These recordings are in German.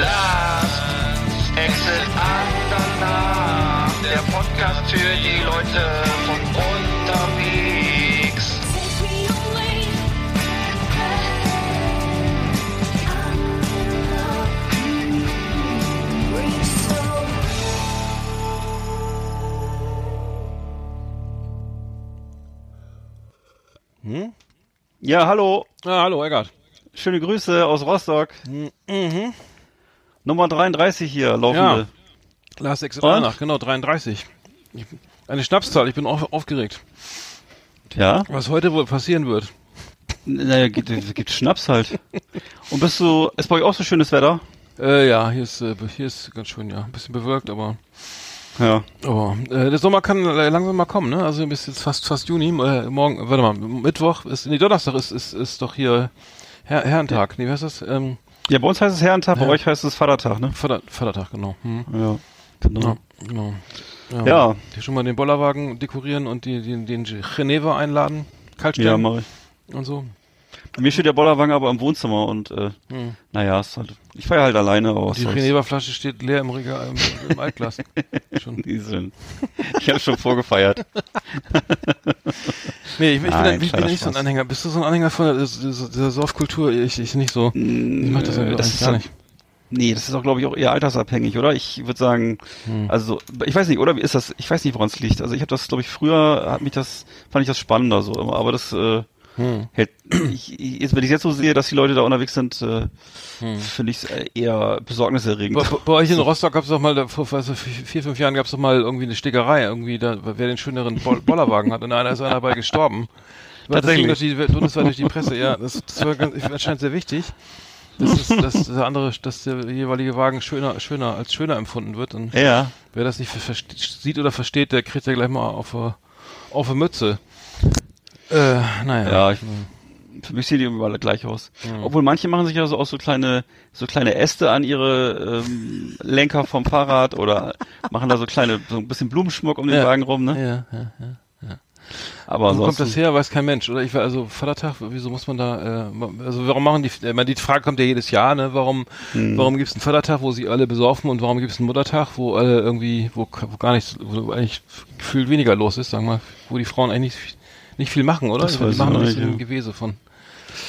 Last Exit Andernach, der Podcast für die Leute von unterwegs. Hm? Ja, hallo. Ja, hallo, Eggert. Schöne Grüße aus Rostock. Mhm. Nummer 33 hier, laufende. Ja, Last Exit Andernach, genau, 33. Eine Schnapszahl, ich bin aufgeregt. Ja? Was heute wohl passieren wird. Naja, gibt Schnaps halt. Und ist bei euch auch so schönes Wetter? Ja, hier ist ganz schön, ja. Ein bisschen bewölkt, aber... Ja. Aber der Sommer kann langsam mal kommen, ne? Also bis jetzt fast Juni, morgen, warte mal, Mittwoch, Donnerstag ist doch hier Herrentag. Ja. Nee, wie heißt das? Ja, bei uns heißt es Herrentag, ja. Bei euch heißt es Vatertag, ne? Vatertag, genau. Hm. Ja, genau. Genau. Ja. Schon mal den Bollerwagen dekorieren und den Geneva einladen, kaltstellen. Ja, mach ich. Und so. Bei mir steht der Bollerwagen aber im Wohnzimmer und, naja, ist halt, ich feiere halt alleine aus. Die Geneva-Flasche steht leer im Regal, im Altglas. Schon. Ich habe schon vorgefeiert. Nee, ich bin nicht so ein Anhänger. Bist du so ein Anhänger von der Saufkultur? Ich nicht so. Ich mach das ja gar nicht. Nee, das ist auch, glaube ich, auch eher altersabhängig, oder? Ich würde sagen, also, ich weiß nicht, oder wie ist das? Ich weiß nicht, woran es liegt. Also, ich habe das, glaube ich, früher fand ich das spannender so immer, aber das, wenn ich jetzt so sehe, dass die Leute da unterwegs sind, finde ich es eher besorgniserregend. Bei euch in Rostock gab es doch mal, vor 4-5 Jahren gab es doch mal irgendwie eine Stickerei, irgendwie, da, wer den schöneren Bollerwagen hat, und da ist einer dabei gestorben. Tatsächlich. Das war durch die Presse, ja. Das war anscheinend sehr wichtig, dass der jeweilige Wagen als schöner empfunden wird. Und ja. Wer das nicht sieht oder versteht, der kriegt ja gleich mal auf eine Mütze. Naja. Ja, für mich sehen die überall gleich aus. Ja. Obwohl manche machen sich ja so aus so kleine Äste an ihre Lenker vom Fahrrad oder machen da so ein bisschen Blumenschmuck um den Wagen rum, ne? Ja. Aber wo kommt das her? Weiß kein Mensch, oder? Vatertag, wieso muss man da, warum machen die Frage kommt ja jedes Jahr, ne? Warum gibt's einen Vatertag, wo sie alle besoffen, und warum gibt's einen Muttertag, wo alle irgendwie, wo gar nichts, wo eigentlich gefühlt weniger los ist, sagen wir mal, wo die Frauen eigentlich nicht viel machen, oder? Die machen doch nicht so ein Gewese von.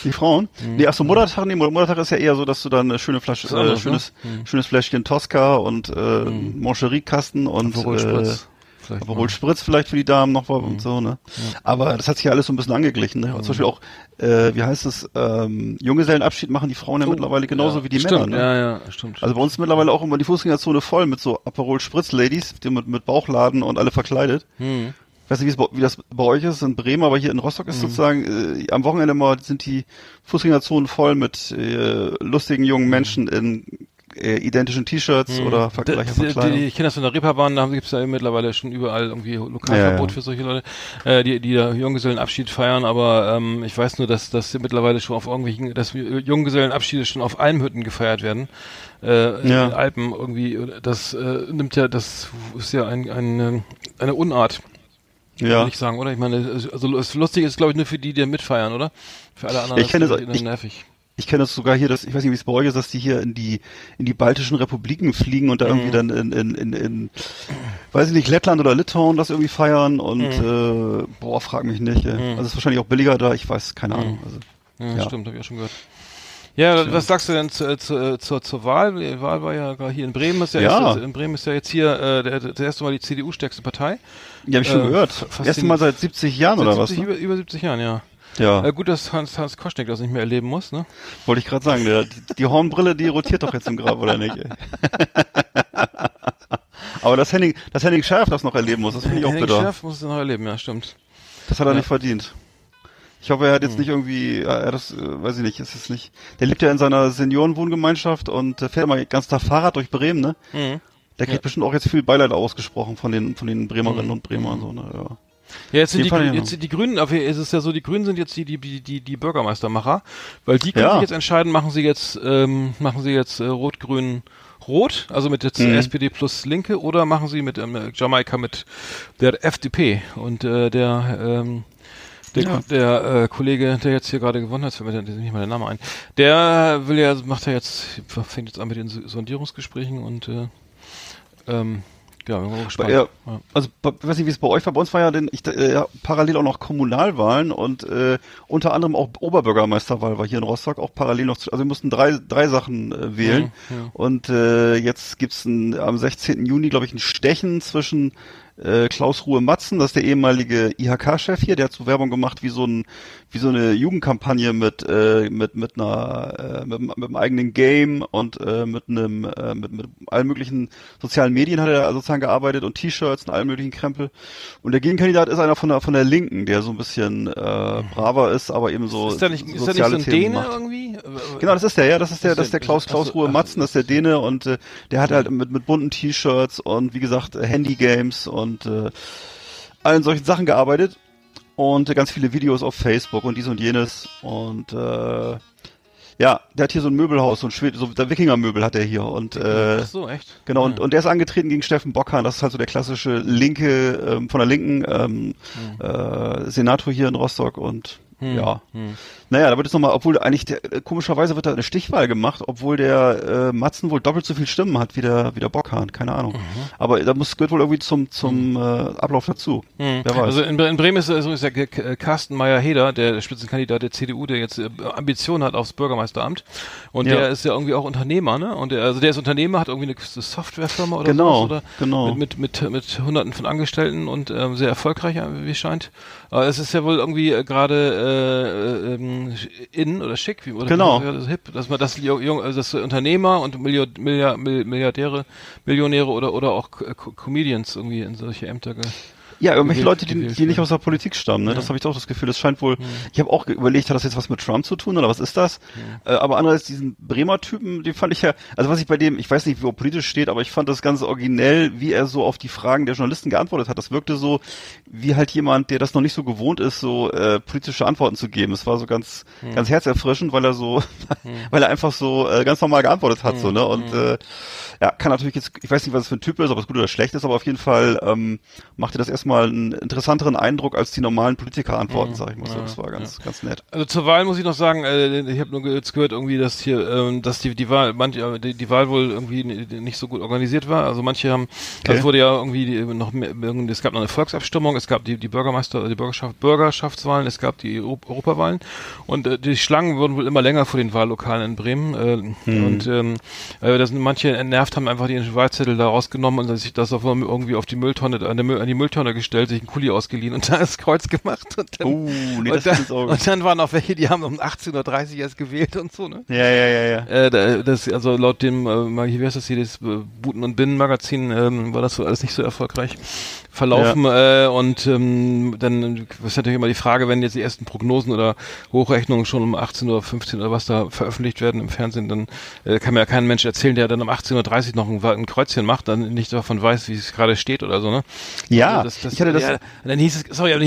Die Frauen? Nee, achso, Muttertag, Muttertag ist ja eher so, dass du dann eine schöne Flasche, schönes Fläschchen Tosca und Moncherie-Kasten und Aperol-Spritz vielleicht für die Damen noch mal und so, ne? Ja. Aber das hat sich ja alles so ein bisschen angeglichen, ne? Zum Beispiel auch, wie heißt es, Junggesellenabschied machen die Frauen ja mittlerweile genauso wie die Männer, ne? Ja, stimmt. Also bei uns mittlerweile auch immer die Fußgängerzone voll mit so Aperol-Spritz-Ladies, die mit Bauchladen und alle verkleidet. Mhm. Ich weiß nicht, wie das bei euch ist in Bremen, aber hier in Rostock ist sozusagen am Wochenende mal sind die Fußgängerzonen voll mit lustigen jungen Menschen in identischen T-Shirts oder Verkleidung. Ich kenne das von der Reeperbahn, da gibt es ja mittlerweile schon überall irgendwie Lokalverbot für solche Leute, die da Junggesellenabschied feiern, aber ich weiß nur, dass mittlerweile schon dass Junggesellenabschiede schon auf Almhütten gefeiert werden, in den Alpen irgendwie, das das ist ja eine Unart. Ja. Kann ich sagen, oder? Ich meine, also das Lustige ist, glaube ich, nur für die mitfeiern, oder? Für alle anderen ist das nervig. Ich kenne das sogar hier, ich weiß nicht, wie es bei euch ist, dass die hier in die baltischen Republiken fliegen und da irgendwie dann in weiß ich nicht, Lettland oder Litauen das irgendwie feiern und frag mich nicht. Also ist wahrscheinlich auch billiger da, ich weiß, keine Ahnung. Also, ja, stimmt, habe ich auch schon gehört. Ja, was sagst du denn zur Wahl? Die Wahl war ja hier in Bremen. In Bremen ist ja jetzt hier das erste Mal die CDU stärkste Partei. Ja, habe ich schon gehört. Das erste Mal seit 70 Jahren oder was? Ne? Über 70 Jahren, ja. Ja. Gut, dass Hans Koschnick das nicht mehr erleben muss, ne? Wollte ich gerade sagen. Die Hornbrille, die rotiert doch jetzt im Grab, oder nicht? Aber dass Henning Schärf das noch erleben muss, das finde ich auch bitter. Henning Schärf muss es noch erleben, ja, stimmt. Das hat er nicht verdient. Ich hoffe, er hat jetzt nicht irgendwie, weiß ich nicht, ist es nicht. Der lebt ja in seiner Seniorenwohngemeinschaft und fährt immer ganz Tag Fahrrad durch Bremen, ne? Mhm. Der kriegt bestimmt auch jetzt viel Beileid ausgesprochen von den Bremerinnen und Bremern, so, ne, ja. Ja, jetzt sind die Grünen, aber es ist ja so, die Grünen sind jetzt die Bürgermeistermacher, weil die können sich jetzt entscheiden, machen sie jetzt Rot-Grün-Rot, also mit jetzt SPD plus Linke, oder machen sie mit Jamaika mit der FDP und der Kollege, der jetzt hier gerade gewonnen hat, fällt mir nicht mal der Name ein, der will ja, fängt jetzt an mit den Sondierungsgesprächen und ja, bin gespannt. Also, ich weiß nicht, wie es bei euch war. Bei uns war ja parallel auch noch Kommunalwahlen und unter anderem auch Oberbürgermeisterwahl war hier in Rostock auch parallel noch. Also wir mussten drei Sachen wählen. Ja. Und jetzt gibt's am 16. Juni, glaube ich, ein Stechen zwischen Klaus Ruhe Matzen, das ist der ehemalige IHK-Chef hier, der hat so Werbung gemacht wie so eine Jugendkampagne mit einem eigenen Game und mit allen möglichen sozialen Medien hat er sozusagen gearbeitet und T-Shirts und allen möglichen Krempel. Und der Gegenkandidat ist einer von der Linken, der so ein bisschen braver ist, aber eben so soziale Themen macht. Ist der nicht so ein Däne irgendwie? Genau, das ist der Klaus Ruhe Matzen, das ist der Däne und der hat halt mit bunten T-Shirts und wie gesagt Handy-Games und allen solchen Sachen gearbeitet und ganz viele Videos auf Facebook und dies und jenes und ja, der hat hier so ein Möbelhaus, der Wikinger-Möbel hat er hier und ach so, echt? Genau, und der ist angetreten gegen Steffen Bockhahn, das ist halt so der klassische Linke, von der Linken Senator hier in Rostock und naja, da wird es nochmal, obwohl eigentlich komischerweise wird da eine Stichwahl gemacht, obwohl der Matzen wohl doppelt so viel Stimmen hat wie der Bockhahn, keine Ahnung. Aber da gehört wohl irgendwie zum Ablauf dazu. Wer weiß. Also in Bremen ist der Carsten Meyer-Heder, der Spitzenkandidat der CDU, der jetzt Ambitionen hat aufs Bürgermeisteramt. Und der ist ja irgendwie auch Unternehmer, ne? Und der ist Unternehmer, hat irgendwie eine Softwarefirma oder so. Genau. Mit Hunderten von Angestellten und sehr erfolgreich, wie es scheint. Aber es ist ja wohl irgendwie gerade in oder schick, wie oder genau. Das hip, dass man das Unternehmer und Milliardäre, Millionäre oder auch Comedians irgendwie in solche Ämter ja, irgendwelche Leute, die nicht aus der Politik stammen, ne? Ja. Das habe ich auch das Gefühl, das scheint wohl, ich habe auch überlegt, hat das jetzt was mit Trump zu tun oder was ist das? Ja. Aber andererseits diesen Bremer Typen, den fand ich ja, also was ich bei dem, ich weiß nicht, wie er politisch steht, aber ich fand das ganz originell, wie er so auf die Fragen der Journalisten geantwortet hat. Das wirkte so, wie halt jemand, der das noch nicht so gewohnt ist, so politische Antworten zu geben. Es war so ganz ganz herzerfrischend, weil er so, weil er einfach so ganz normal geantwortet hat, so, ne? Und ja, kann natürlich jetzt, ich weiß nicht, was es für ein Typ ist, ob es gut oder schlecht ist, aber auf jeden Fall macht er das erstmal mal einen interessanteren Eindruck als die normalen Politiker-Antworten, sag ich mal. Das war ganz nett. Also zur Wahl muss ich noch sagen, ich habe nur jetzt gehört irgendwie, dass hier, dass die Wahl wohl irgendwie nicht so gut organisiert war. Also manche haben, das wurde ja irgendwie noch mehr, es gab noch eine Volksabstimmung, es gab die Bürgerschaftswahlen, es gab die Europawahlen und die Schlangen wurden wohl immer länger vor den Wahllokalen in Bremen und da sind manche entnervt, haben einfach die Wahlzettel da rausgenommen und sich das irgendwie auf die Mülltonne, an die Mülltonne gestellt, sich einen Kuli ausgeliehen und da ist Kreuz gemacht und dann, und dann waren auch welche, die haben um 18.30 Uhr erst gewählt und so, ne? Ja. Also laut dem, wie heißt das hier, das Buten- und Binnen-Magazin, war das so alles nicht so erfolgreich verlaufen und dann ist natürlich immer die Frage, wenn jetzt die ersten Prognosen oder Hochrechnungen schon um 18.15 Uhr oder was da veröffentlicht werden im Fernsehen, dann kann mir ja kein Mensch erzählen, der dann um 18.30 Uhr noch ein Kreuzchen macht, dann nicht davon weiß, wie es gerade steht oder so, ne? Ja, also das, ich hatte das. Ja, das können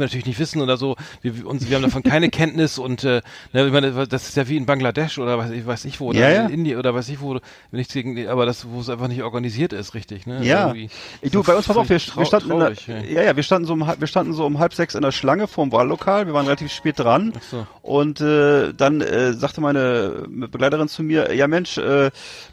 wir natürlich nicht wissen oder so. Wir haben davon keine Kenntnis und ich meine, das ist ja wie in Bangladesch oder weiß ich wo oder in Indien oder weiß ich wo, nichts gegen, aber das, wo es einfach nicht organisiert ist, richtig, ne? Ja. Bei uns war auch, wir standen so um 5:30 in der Schlange vorm Wahllokal. Wir waren relativ spät dran. Ach so. Und dann sagte meine Begleiterin zu mir: Ja Mensch,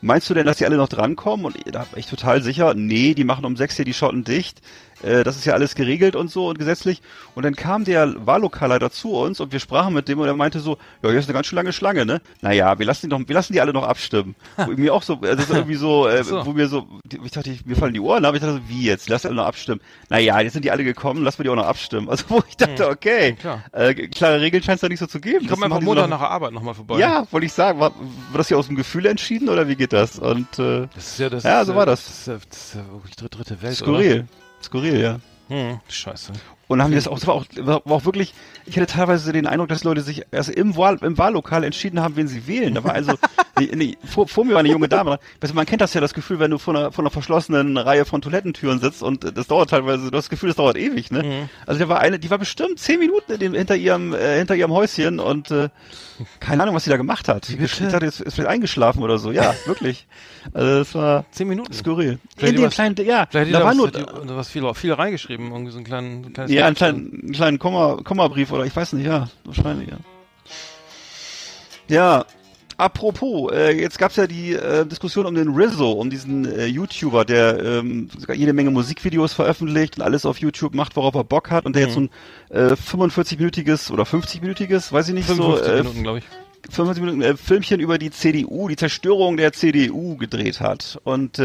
meinst du denn, dass die alle noch drankommen? Und da war ich total sicher: Nee, die machen um 6 hier die Schotten dicht. nicht. Das ist ja alles geregelt und so und gesetzlich. Und dann kam der Wahllokalleiter zu uns und wir sprachen mit dem und er meinte so, ja, hier ist eine ganz schön lange Schlange, ne? Naja, wir lassen die alle noch abstimmen. Wo mir auch so, das ist irgendwie so, wo mir so, ich dachte, mir fallen die Ohren, aber ich dachte, wie jetzt? Lass alle noch abstimmen. Naja, jetzt sind die alle gekommen, lassen wir die auch noch abstimmen. Also wo ich dachte, okay, klare Regeln scheint es da nicht so zu geben. Ich komme einfach Montag nach der Arbeit nochmal vorbei. Ja, wollte ich sagen, war das hier aus dem Gefühl entschieden oder wie geht das? Und so war das. Das ist ja wirklich dritte Welt. Skurril. Oder? Skurril, ja. Scheiße. Und haben wir das auch, das war auch wirklich, ich hatte teilweise den Eindruck, dass Leute sich erst im Wahllokal entschieden haben, wen sie wählen. Da war also, vor mir war eine junge Dame. Man kennt das ja, das Gefühl, wenn du vor einer verschlossenen Reihe von Toilettentüren sitzt und das dauert teilweise, das Gefühl, das dauert ewig, ne? Mhm. Also da war eine, die war bestimmt 10 Minuten hinter ihrem Häuschen und keine Ahnung, was sie da gemacht hat. Sie hat jetzt ist vielleicht eingeschlafen oder so. Ja, wirklich. Also das war 10 Minuten. Skurril. Vielleicht in dem kleinen, ja, da war nur viel reingeschrieben, irgendwie so ein kleines. Ja, einen kleinen Kommabrief oder ich weiß nicht, ja, wahrscheinlich, ja. Ja, apropos, jetzt gab's ja die Diskussion um den Rizzo, um diesen YouTuber, der jede Menge Musikvideos veröffentlicht und alles auf YouTube macht, worauf er Bock hat und der jetzt so ein 45-minütiges oder 50-minütiges, weiß ich nicht, 55 Minuten, glaube ich. 45 Minuten Filmchen über die CDU, die Zerstörung der CDU gedreht hat und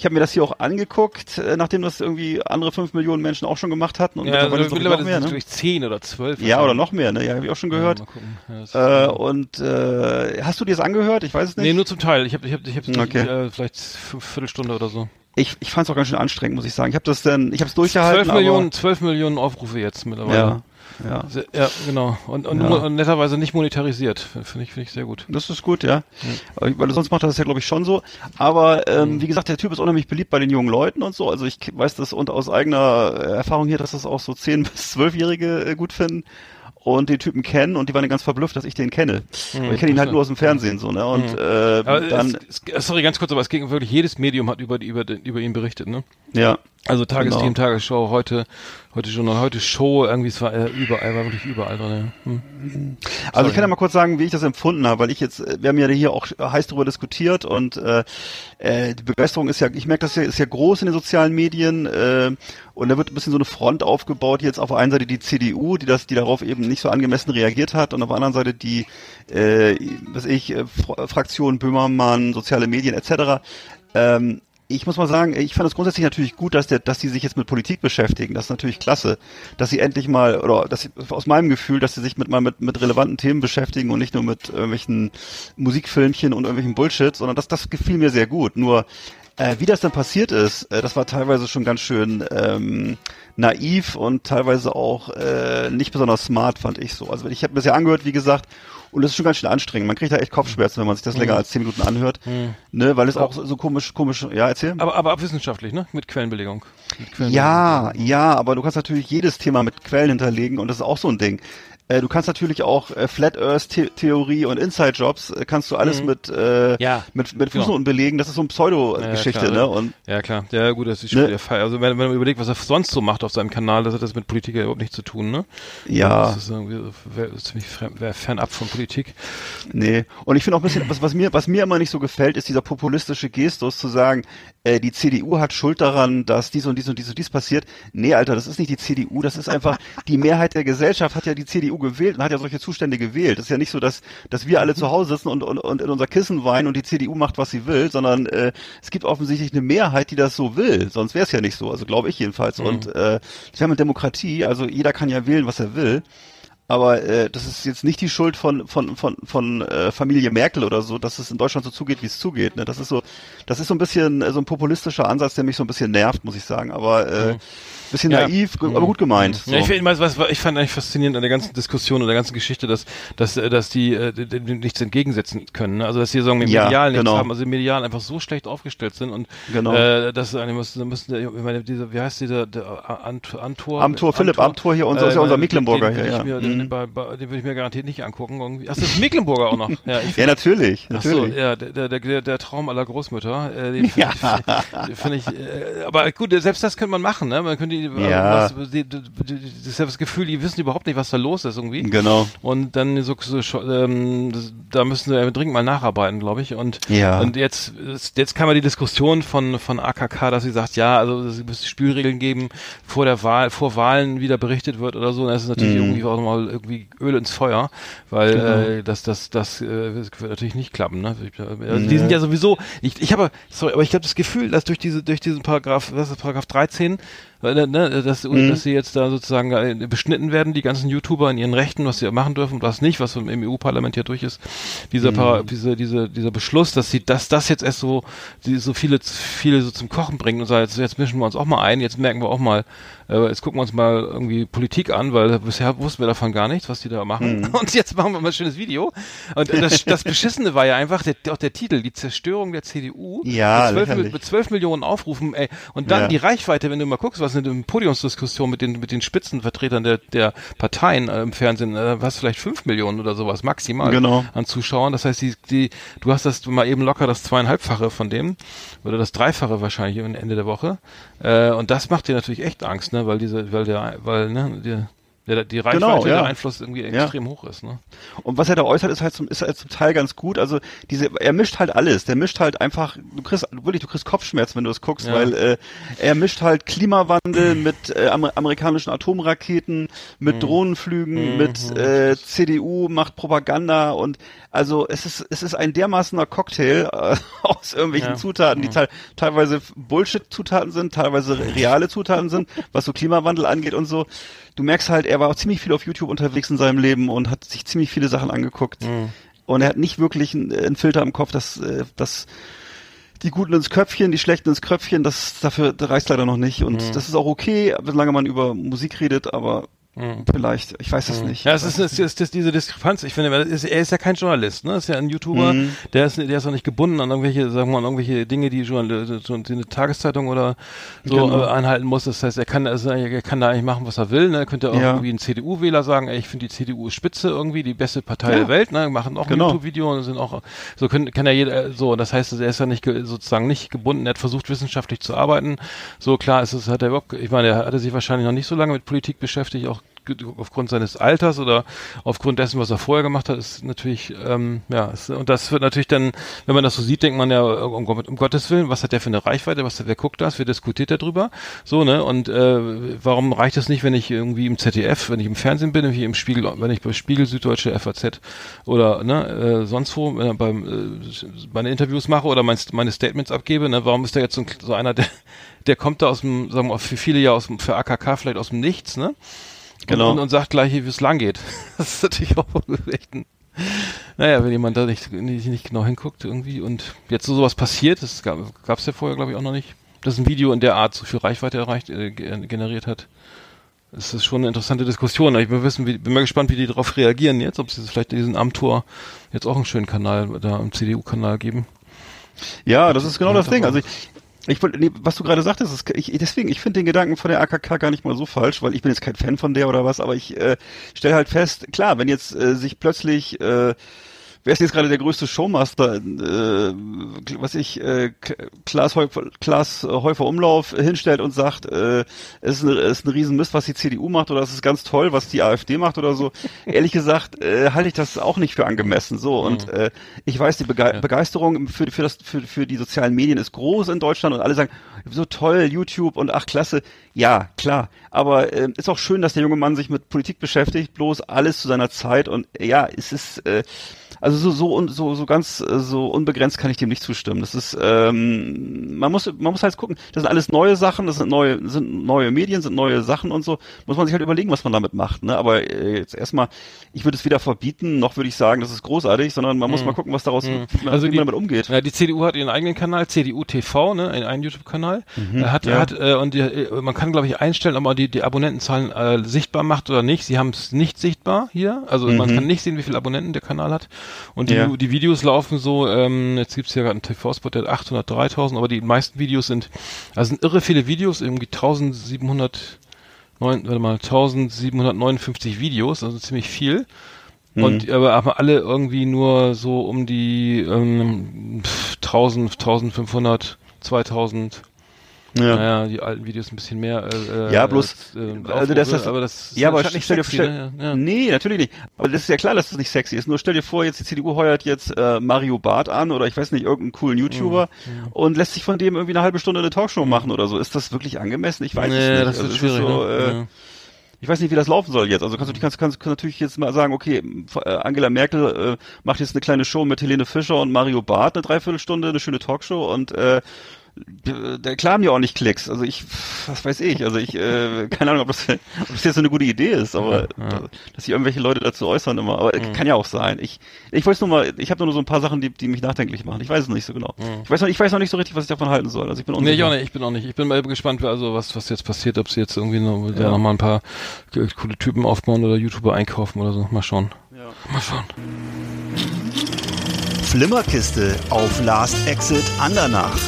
ich habe mir das hier auch angeguckt, nachdem das irgendwie andere 5 Millionen Menschen auch schon gemacht hatten. Und ja, mittlerweile sind es noch mehr, ne? Natürlich 10 oder 12. Ja, oder noch mehr, ne? Ja, habe ich auch schon gehört. Ja, hast du dir das angehört? Ich weiß es nicht. Nee, nur zum Teil. Ich habe vielleicht 5 Viertelstunde oder so. Ich fand es auch ganz schön anstrengend, muss ich sagen. Ich habe es durchgehalten. 12 Millionen Aufrufe jetzt mittlerweile. Ja, ja genau. Und netterweise nicht monetarisiert. Finde ich sehr gut. Das ist gut, ja. Weil sonst macht er das ja, glaube ich, schon so. Aber wie gesagt, der Typ ist unheimlich beliebt bei den jungen Leuten und so. Also ich weiß das und aus eigener Erfahrung hier, dass das auch so 10- bis 12-Jährige gut finden. Und den Typen kennen und die waren ganz verblüfft, dass ich den kenne. Aber ich kenne ihn halt nur aus dem Fernsehen so, ne? Und dann sorry, ganz kurz, aber es ging wirklich, jedes Medium hat über ihn berichtet, ne? Ja. Also Tagesthemen, genau. Tagesschau, heute Journal, heute Show, irgendwie es war überall drin. Ja. Also sorry. Ich kann ja mal kurz sagen, wie ich das empfunden habe, weil wir haben ja hier auch heiß drüber diskutiert und die Begeisterung ist ja, ich merke das ja, ist ja groß in den sozialen Medien und da wird ein bisschen so eine Front aufgebaut, jetzt auf der einen Seite die CDU, die darauf eben nicht so angemessen reagiert hat und auf der anderen Seite die Fraktion Böhmermann, soziale Medien etc. Ich muss mal sagen, ich fand es grundsätzlich natürlich gut, dass die sich jetzt mit Politik beschäftigen. Das ist natürlich klasse, dass sie endlich mal, oder aus meinem Gefühl, dass sie sich mit relevanten Themen beschäftigen und nicht nur mit irgendwelchen Musikfilmchen und irgendwelchen Bullshit, sondern das gefiel mir sehr gut. Nur wie das dann passiert ist, das war teilweise schon ganz schön naiv und teilweise auch nicht besonders smart, fand ich so. Also ich habe mir das ja angehört, wie gesagt, und das ist schon ganz schön anstrengend. Man kriegt da echt Kopfschmerzen, wenn man sich das länger als 10 Minuten anhört, ne, weil es auch so komisch, ja, erzähl. Aber wissenschaftlich, ne, mit Quellenbelegung. Ja, aber du kannst natürlich jedes Thema mit Quellen hinterlegen und das ist auch so ein Ding. Du kannst natürlich auch Flat Earth Theorie und Inside Jobs kannst du alles mit Fußnoten belegen. Das ist so eine Pseudo-Geschichte, ne? Und ja klar, ja gut, das ist schon der Fall. Also wenn man überlegt, was er sonst so macht auf seinem Kanal, das hat das mit Politik ja überhaupt nichts zu tun, ne? Ja. Das ist irgendwie ziemlich fernab von Politik. Nee. Und ich finde auch ein bisschen, was mir immer nicht so gefällt, ist dieser populistische Gestus zu sagen, die CDU hat Schuld daran, dass dies und dies und dies und dies passiert. Nee, Alter, das ist nicht die CDU, das ist einfach die Mehrheit der Gesellschaft hat ja die CDU gewählt und hat ja solche Zustände gewählt. Es ist ja nicht so, dass wir alle zu Hause sitzen und in unser Kissen weinen und die CDU macht, was sie will, sondern es gibt offensichtlich eine Mehrheit, die das so will. Sonst wäre es ja nicht so, also glaube ich jedenfalls. Und das wäre mit Demokratie, also jeder kann ja wählen, was er will. Aber das ist jetzt nicht die Schuld von Familie Merkel oder so, dass es in Deutschland so zugeht, wie es zugeht. Ne? Das ist so ein bisschen so ein populistischer Ansatz, der mich so ein bisschen nervt, muss ich sagen. Aber bisschen naiv, aber gut gemeint. So. Ja, ich fand eigentlich faszinierend an der ganzen Diskussion und der ganzen Geschichte, dass die dem nichts entgegensetzen können. Ne? Also dass die sagen, im Medial nichts haben, also im Medial einfach so schlecht aufgestellt sind und dass wie heißt dieser Amthor Philipp Amthor hier, unser Mecklenburger hier. den würde ich mir garantiert nicht angucken. Irgendwie. Ach, das ist Mecklenburger auch noch. Ja, ja, natürlich. Ach so, ja, der Traum aller Großmütter. Aber gut, selbst das könnte man machen. Ne? Man könnte das Gefühl, die wissen überhaupt nicht, was da los ist irgendwie. Genau. Und dann da müssen wir dringend mal nacharbeiten, glaube ich. Und jetzt kam ja die Diskussion von AKK, dass sie sagt, ja, also es müssen Spielregeln geben, vor Wahlen wieder berichtet wird oder so. Und das ist natürlich irgendwie auch nochmal irgendwie Öl ins Feuer, weil das wird natürlich nicht klappen. Ne? Also die sind ja sowieso. Ich habe das Gefühl, dass durch diesen Paragraph, was ist das, Paragraph 13, dass sie jetzt da sozusagen beschnitten werden, die ganzen YouTuber in ihren Rechten, was sie machen dürfen und was nicht, was im EU-Parlament ja durch ist, dieser Beschluss, dass das jetzt erst so viele so zum Kochen bringt und sagen, jetzt mischen wir uns auch mal ein, jetzt merken wir auch mal, jetzt gucken wir uns mal irgendwie Politik an, weil bisher wussten wir davon gar nichts, was die da machen. Und jetzt machen wir mal ein schönes Video. Und das Beschissene war ja einfach auch der Titel, die Zerstörung der CDU, mit 12 Millionen Aufrufen, ey. Und dann die Reichweite, wenn du mal guckst, was in der Podiumsdiskussion mit den Spitzenvertretern der Parteien im Fernsehen, was vielleicht 5 Millionen oder sowas maximal an Zuschauern. Das heißt, du hast das mal eben locker das 2,5-fache von dem oder das 3-fache wahrscheinlich am Ende der Woche. Und das macht dir natürlich echt Angst, ne? weil die Reichweite, der Einfluss irgendwie extrem hoch ist. Ne? Und was er da äußert, ist halt zum Teil ganz gut. Also er mischt halt alles. Der mischt halt einfach, du kriegst Kopfschmerzen, wenn du es guckst, weil er mischt halt Klimawandel mit amerikanischen Atomraketen, mit Drohnenflügen, mit CDU, macht Propaganda und also es ist ein dermaßener Cocktail aus irgendwelchen Zutaten, die teilweise Bullshit-Zutaten sind, teilweise reale Zutaten sind, was so Klimawandel angeht und so. Du merkst halt, er war auch ziemlich viel auf YouTube unterwegs in seinem Leben und hat sich ziemlich viele Sachen angeguckt. Und er hat nicht wirklich einen Filter im Kopf, dass die Guten ins Köpfchen, die Schlechten ins Kröpfchen, dafür reicht leider noch nicht. Und das ist auch okay, solange man über Musik redet, aber vielleicht, ich weiß es nicht. Ja, es ist diese Diskrepanz. Ich finde, er ist ja kein Journalist, ne? Er ist ja ein YouTuber, der ist auch nicht gebunden an irgendwelche, sagen wir mal, an irgendwelche Dinge, die eine Tageszeitung oder so einhalten muss. Das heißt, er kann da eigentlich machen, was er will, ne? Er könnte auch irgendwie einen CDU-Wähler sagen, ey, ich finde die CDU ist spitze irgendwie, die beste Partei der Welt, ne? Machen auch ein YouTube-Video und sind auch, so kann ja jeder, so, das heißt, er ist ja nicht, sozusagen nicht gebunden, er hat versucht, wissenschaftlich zu arbeiten. So, klar, er hatte sich wahrscheinlich noch nicht so lange mit Politik beschäftigt, auch aufgrund seines Alters oder aufgrund dessen, was er vorher gemacht hat, ist natürlich, und das wird natürlich dann, wenn man das so sieht, denkt man ja, um Gottes Willen, was hat der für eine Reichweite, wer guckt das, wer diskutiert darüber, so, ne, und warum reicht es nicht, wenn ich irgendwie im ZDF, wenn ich im Fernsehen bin, wenn ich im Spiegel, wenn ich bei Spiegel, Süddeutsche, FAZ oder, ne, sonst wo, meine Interviews mache oder meine Statements abgebe, ne, warum ist da jetzt so einer, der kommt da aus dem, sagen wir mal, für viele ja für AKK vielleicht aus dem Nichts, ne, und sagt gleich, wie es lang geht. Das ist natürlich auch echt wenn jemand da nicht genau hinguckt irgendwie und jetzt so sowas passiert, das gab es ja vorher, glaube ich, auch noch nicht, dass ein Video in der Art so viel Reichweite generiert hat. Das ist schon eine interessante Diskussion. Ich bin mal gespannt, wie die darauf reagieren jetzt, ob sie vielleicht diesen Amtor jetzt auch einen schönen Kanal, da am CDU-Kanal geben. Ja, das ist genau das Ding. Also was du gerade sagtest, ich finde den Gedanken von der AKK gar nicht mal so falsch, weil ich bin jetzt kein Fan von der oder was, aber ich stelle halt fest, klar, wenn jetzt sich plötzlich, wer ist jetzt gerade der größte Showmaster, Klaas Häufer-Umlauf hinstellt und sagt, es ist ein Riesenmist, was die CDU macht oder es ist ganz toll, was die AfD macht oder so. Ehrlich gesagt, halte ich das auch nicht für angemessen. So, und ich weiß, die Begeisterung für die sozialen Medien ist groß in Deutschland und alle sagen, so toll, YouTube und ach, klasse. Ja, klar. Aber ist auch schön, dass der junge Mann sich mit Politik beschäftigt, bloß alles zu seiner Zeit und ja, es ist... Also so unbegrenzt kann ich dem nicht zustimmen. Das ist man muss halt gucken. Das sind alles neue Sachen, das sind neue Medien, sind neue Sachen und so. Muss man sich halt überlegen, was man damit macht, ne? Aber jetzt erstmal, ich würde es weder verbieten, noch würde ich sagen, das ist großartig, sondern man muss mal gucken, was daraus wie man damit umgeht. Ja, die CDU hat ihren eigenen Kanal, CDU TV, ne, einen YouTube-Kanal. Man kann, glaube ich, einstellen, ob man die Abonnentenzahlen sichtbar macht oder nicht. Sie haben es nicht sichtbar hier, also man kann nicht sehen, wie viele Abonnenten der Kanal hat. Und die Videos laufen so, jetzt gibt's ja gerade einen TV-Spot, der hat 803.000, aber die meisten Videos sind irre viele Videos, irgendwie 1700 1759 Videos, also ziemlich viel. Und aber haben alle irgendwie nur so um die 1000, 1500, 2000. Ja. Naja, die alten Videos ein bisschen mehr. Ja, bloß. Also das ja, aber nicht sexy. Ja. Nee, natürlich nicht. Aber das ist ja klar, dass das nicht sexy ist. Nur stell dir vor, jetzt die CDU heuert jetzt Mario Barth an oder ich weiß nicht, irgendeinen coolen YouTuber und lässt sich von dem irgendwie eine halbe Stunde eine Talkshow machen oder so. Ist das wirklich angemessen? Ich weiß es nicht. Das ist schwierig. So, ja. Ich weiß nicht, wie das laufen soll jetzt. Also kannst du natürlich jetzt mal sagen, okay, Angela Merkel macht jetzt eine kleine Show mit Helene Fischer und Mario Barth, eine Dreiviertelstunde, eine schöne Talkshow und da klagen ja auch nicht Klicks. Also ich keine Ahnung, ob das jetzt so eine gute Idee ist, aber dass sich irgendwelche Leute dazu äußern immer, aber kann ja auch sein. Ich weiß nur mal, ich habe nur so ein paar Sachen, die mich nachdenklich machen. Ich weiß es nicht so genau. Ich weiß noch nicht so richtig, was ich davon halten soll. Also ich bin unsicher. Nee, ich bin auch nicht. Ich bin mal gespannt, was jetzt passiert, ob sie jetzt irgendwie noch mal ein paar coole Typen aufbauen oder YouTuber einkaufen oder so. Mal schauen. Ja. Mal schauen. Flimmerkiste auf Last Exit Andernach.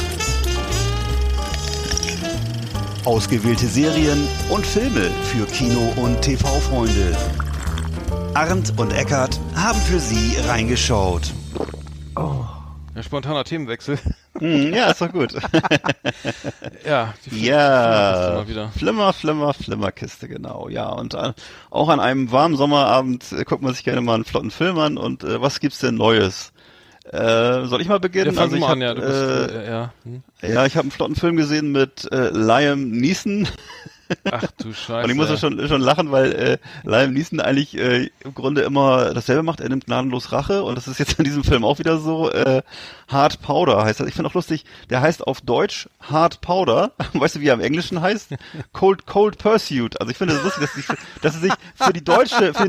Ausgewählte Serien und Filme für Kino- und TV-Freunde. Arndt und Eckart haben für Sie reingeschaut. Oh. Ein spontaner Themenwechsel. Ja, ist doch gut. Ja, die Flimmerkiste mal wieder. Flimmerkiste, genau. Ja, und auch an einem warmen Sommerabend guckt man sich gerne mal einen flotten Film an. Und was gibt's denn Neues? Soll ich mal beginnen? Also ich habe ich habe einen flotten Film gesehen mit Liam Neeson. Ach du Scheiße. Und ich muss ja schon lachen, weil Liam Neeson eigentlich im Grunde immer dasselbe macht. Er nimmt gnadenlos Rache und das ist jetzt in diesem Film auch wieder so. Hard Powder heißt das. Ich finde auch lustig, der heißt auf Deutsch Hard Powder. Weißt du, wie er im Englischen heißt? Cold Pursuit. Also ich finde das lustig, dass sie sich für den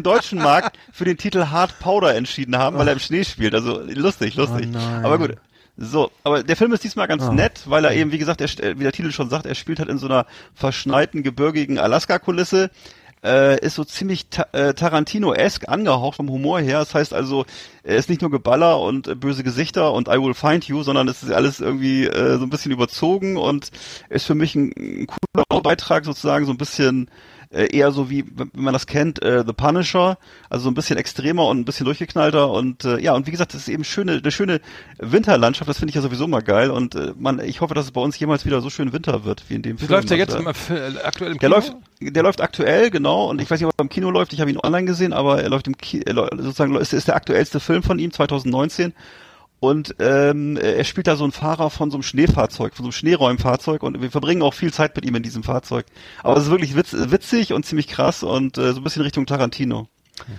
deutschen Markt für den Titel Hard Powder entschieden haben, weil er im Schnee spielt. Also lustig. Oh nein. Aber gut. So, aber der Film ist diesmal ganz nett, weil er eben, wie gesagt, wie der Titel schon sagt, er spielt halt in so einer verschneiten, gebirgigen Alaska-Kulisse, ist so ziemlich Tarantino-esque angehaucht vom Humor her. Das heißt also, er ist nicht nur Geballer und böse Gesichter und I will find you, sondern es ist alles irgendwie so ein bisschen überzogen und ist für mich ein cooler Beitrag sozusagen, so ein bisschen eher so wie, wenn man das kennt, The Punisher, also so ein bisschen extremer und ein bisschen durchgeknallter und und wie gesagt, das ist eben eine schöne Winterlandschaft, das finde ich ja sowieso mal geil und ich hoffe, dass es bei uns jemals wieder so schön Winter wird, wie in dem Film. Läuft der jetzt aktuell im Kino? Der läuft aktuell, genau, und ich weiß nicht, ob er im Kino läuft, ich habe ihn online gesehen, aber er läuft im Kino, sozusagen ist der aktuellste Film von ihm, 2019. Und er spielt da so einen Fahrer von so einem Schneefahrzeug, von so einem Schneeräumfahrzeug und wir verbringen auch viel Zeit mit ihm in diesem Fahrzeug. Aber es ist wirklich witzig und ziemlich krass und so ein bisschen Richtung Tarantino.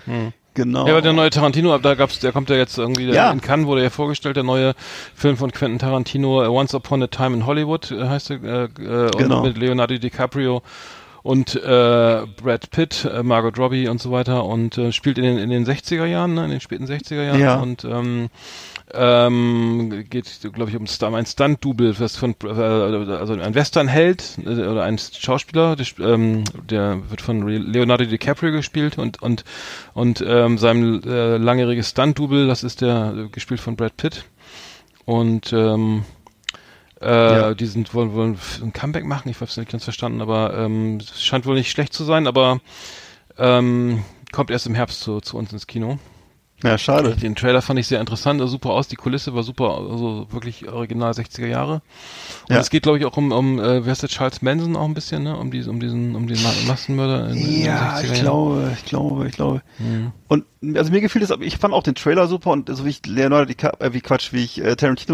Mhm. Genau. Ja, aber der neue Tarantino, der kommt ja jetzt irgendwie, in Cannes wurde ja vorgestellt, der neue Film von Quentin Tarantino, Once Upon a Time in Hollywood heißt er, genau. Mit Leonardo DiCaprio und Brad Pitt, Margot Robbie und so weiter und spielt in den 60er Jahren, in den späten 60er Jahren und geht, glaube ich, um ein Stunt-Double, also ein Westernheld oder ein Schauspieler, der wird von Leonardo DiCaprio gespielt und sein langjähriges Stunt-Double, das ist gespielt von Brad Pitt und die wollen ein Comeback machen, ich habe es nicht ganz verstanden, aber scheint wohl nicht schlecht zu sein, aber kommt erst im Herbst zu uns ins Kino. Ja, schade. Den Trailer fand ich sehr interessant, sah super aus, die Kulisse war super, also wirklich original 60er Jahre. Und es geht, glaube ich, auch um wer ist der, Charles Manson auch ein bisschen, ne? Um den Massenmörder in den 60er Jahren. Ich glaube. Ja. Und also mir gefiel das, ich fand auch den Trailer super und so wie ich Tarantino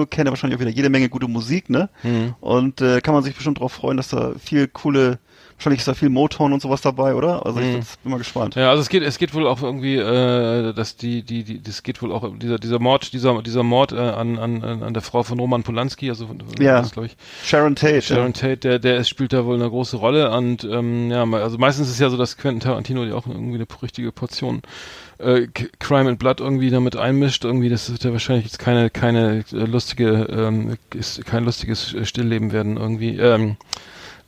kenne, wahrscheinlich auch wieder jede Menge gute Musik, ne? Mhm. Und kann man sich bestimmt drauf freuen, dass da wahrscheinlich ist da viel Motown und sowas dabei, oder? Also ich bin mal gespannt. Ja, also es geht wohl auch irgendwie, dass das geht wohl auch dieser Mord an der Frau von Roman Polanski, also glaube ich Sharon Tate. Sharon Tate, der spielt da wohl eine große Rolle und also meistens ist es ja so, dass Quentin Tarantino ja auch irgendwie eine richtige Portion Crime and Blood irgendwie damit einmischt, irgendwie das wird ja wahrscheinlich jetzt keine lustiges Stillleben werden irgendwie.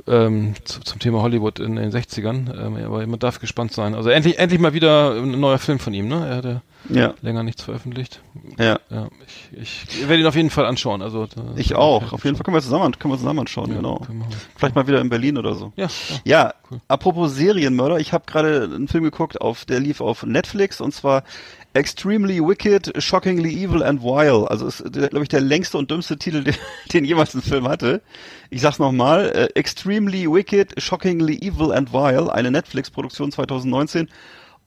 zum Thema Hollywood in den 60ern. Aber man darf gespannt sein. Also endlich mal wieder ein neuer Film von ihm, ne? Er hatte länger nichts veröffentlicht. Ja. Ich werde ihn auf jeden Fall anschauen. Also, ich auch. Auf jeden Fall können wir zusammen anschauen, ja, genau. Vielleicht mal wieder in Berlin oder so. Ja, cool. Apropos Serienmörder, ich habe gerade einen Film geguckt, der lief auf Netflix, und zwar Extremely Wicked, Shockingly Evil and Vile. Also ist, glaube ich, der längste und dümmste Titel, den jemals ein Film hatte. Ich sag's nochmal, Extremely Wicked, Shockingly Evil and Vile, eine Netflix-Produktion 2019,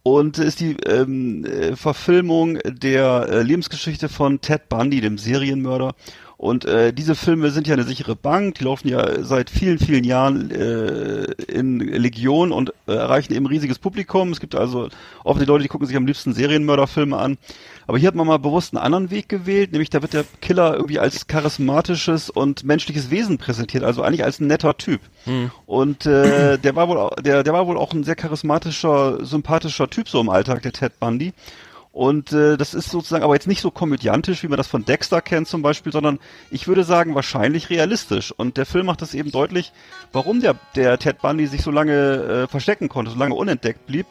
und ist die Verfilmung der Lebensgeschichte von Ted Bundy, dem Serienmörder. Und diese Filme sind ja eine sichere Bank, die laufen ja seit vielen, vielen Jahren in Legion und erreichen eben ein riesiges Publikum. Es gibt also oft die Leute, die gucken sich am liebsten Serienmörderfilme an. Aber hier hat man mal bewusst einen anderen Weg gewählt, nämlich da wird der Killer irgendwie als charismatisches und menschliches Wesen präsentiert, also eigentlich als ein netter Typ. Mhm. Und der war wohl auch ein sehr charismatischer, sympathischer Typ so im Alltag, der Ted Bundy. Und das ist sozusagen aber jetzt nicht so komödiantisch, wie man das von Dexter kennt zum Beispiel, sondern ich würde sagen wahrscheinlich realistisch. Und der Film macht das eben deutlich, warum der Ted Bundy sich so lange verstecken konnte, so lange unentdeckt blieb,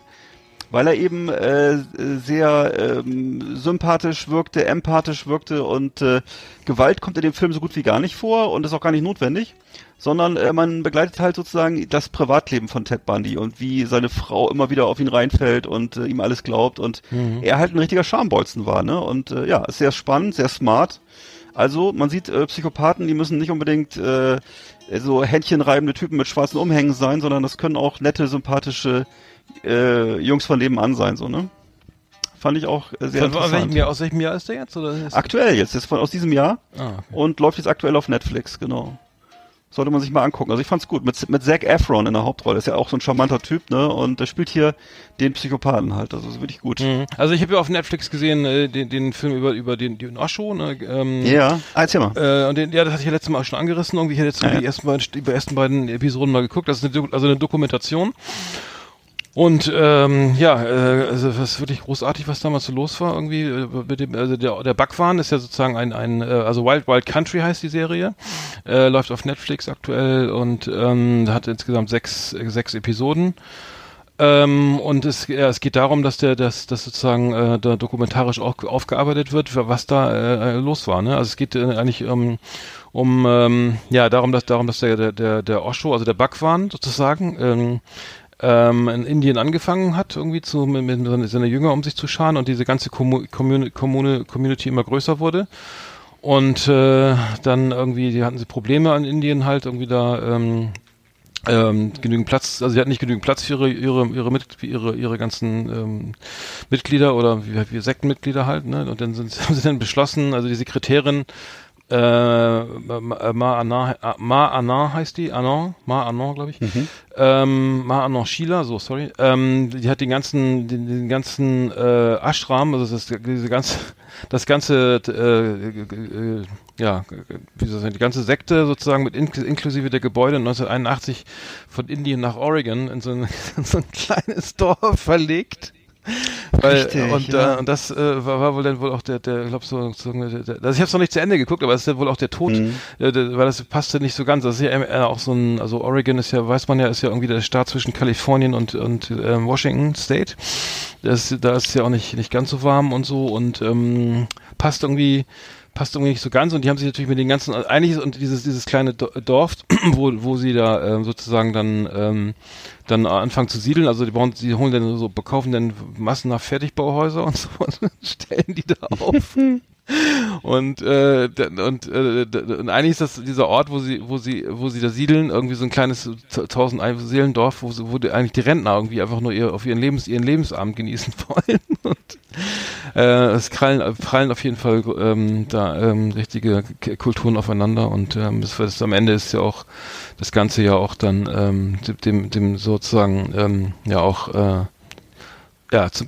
weil er eben sehr sympathisch wirkte, empathisch wirkte, und Gewalt kommt in dem Film so gut wie gar nicht vor und ist auch gar nicht notwendig, sondern man begleitet halt sozusagen das Privatleben von Ted Bundy und wie seine Frau immer wieder auf ihn reinfällt und ihm alles glaubt und er halt ein richtiger Schambolzen war, ne? Und ist sehr spannend, sehr smart. Also man sieht, Psychopathen, die müssen nicht unbedingt so händchenreibende Typen mit schwarzen Umhängen sein, sondern das können auch nette, sympathische Jungs von nebenan sein, so, ne? Fand ich auch sehr interessant. Aus welchem Jahr ist der jetzt? Oder ist aktuell jetzt, aus diesem Jahr, und läuft jetzt aktuell auf Netflix, genau. Sollte man sich mal angucken. Also ich fand's gut. Mit Zac Efron in der Hauptrolle. Ist ja auch so ein charmanter Typ, ne? Und der spielt hier den Psychopathen halt. Also ist wirklich gut. Mhm. Also ich habe ja auf Netflix gesehen, den Film über den Osho, ne? Erzähl mal. Und das hatte ich ja letztes Mal auch schon angerissen. Irgendwie, ich hätte jetzt die ersten beiden Episoden mal geguckt. Das ist eine Dokumentation. Und also das ist wirklich großartig, was damals so los war irgendwie. Der Bhagwan ist ja sozusagen also Wild Wild Country heißt die Serie, läuft auf Netflix aktuell und hat insgesamt sechs Episoden. Und es geht darum, dass sozusagen da dokumentarisch auch aufgearbeitet wird, was da los war, ne? Also es geht eigentlich darum, dass der Osho, also der Bhagwan sozusagen, in Indien angefangen hat, irgendwie mit seiner Jünger um sich zu scharen, und diese ganze Community immer größer wurde. Und dann irgendwie, die hatten sie Probleme an Indien halt, irgendwie da genügend Platz, also sie hatten nicht genügend Platz für ihre ganzen Mitglieder oder wie Sektenmitglieder halt, ne? Und dann haben sie dann beschlossen, also die Sekretärin Ma Anand Sheela, die hat den ganzen Ashram, also die ganze Sekte sozusagen mit inklusive der Gebäude 1981 von Indien nach Oregon in so ein kleines Dorf verlegt. Und das war wohl dann wohl auch der glaube so, ich habe es noch nicht zu Ende geguckt, aber es ist dann wohl auch der Tod, weil das passte nicht so ganz. Das ist ja auch so ein, also Oregon ist ja, weiß man ja, ist ja irgendwie der Staat zwischen Kalifornien und Washington State. Da ist ja auch nicht ganz so warm und so, und passt irgendwie nicht so ganz, und die haben sich natürlich mit den ganzen, eigentlich, und dieses kleine Dorf, wo sie da sozusagen dann anfangen zu siedeln, also kaufen dann massenhaft Fertigbauhäuser und so und stellen die da auf. Und eigentlich ist das dieser Ort, wo sie da siedeln, irgendwie so ein kleines 1000-Seelendorf, wo eigentlich die Rentner irgendwie einfach nur ihren Lebensabend genießen wollen. Und es prallen auf jeden Fall richtige Kulturen aufeinander, und am Ende ist ja auch das Ganze ja auch dann dem sozusagen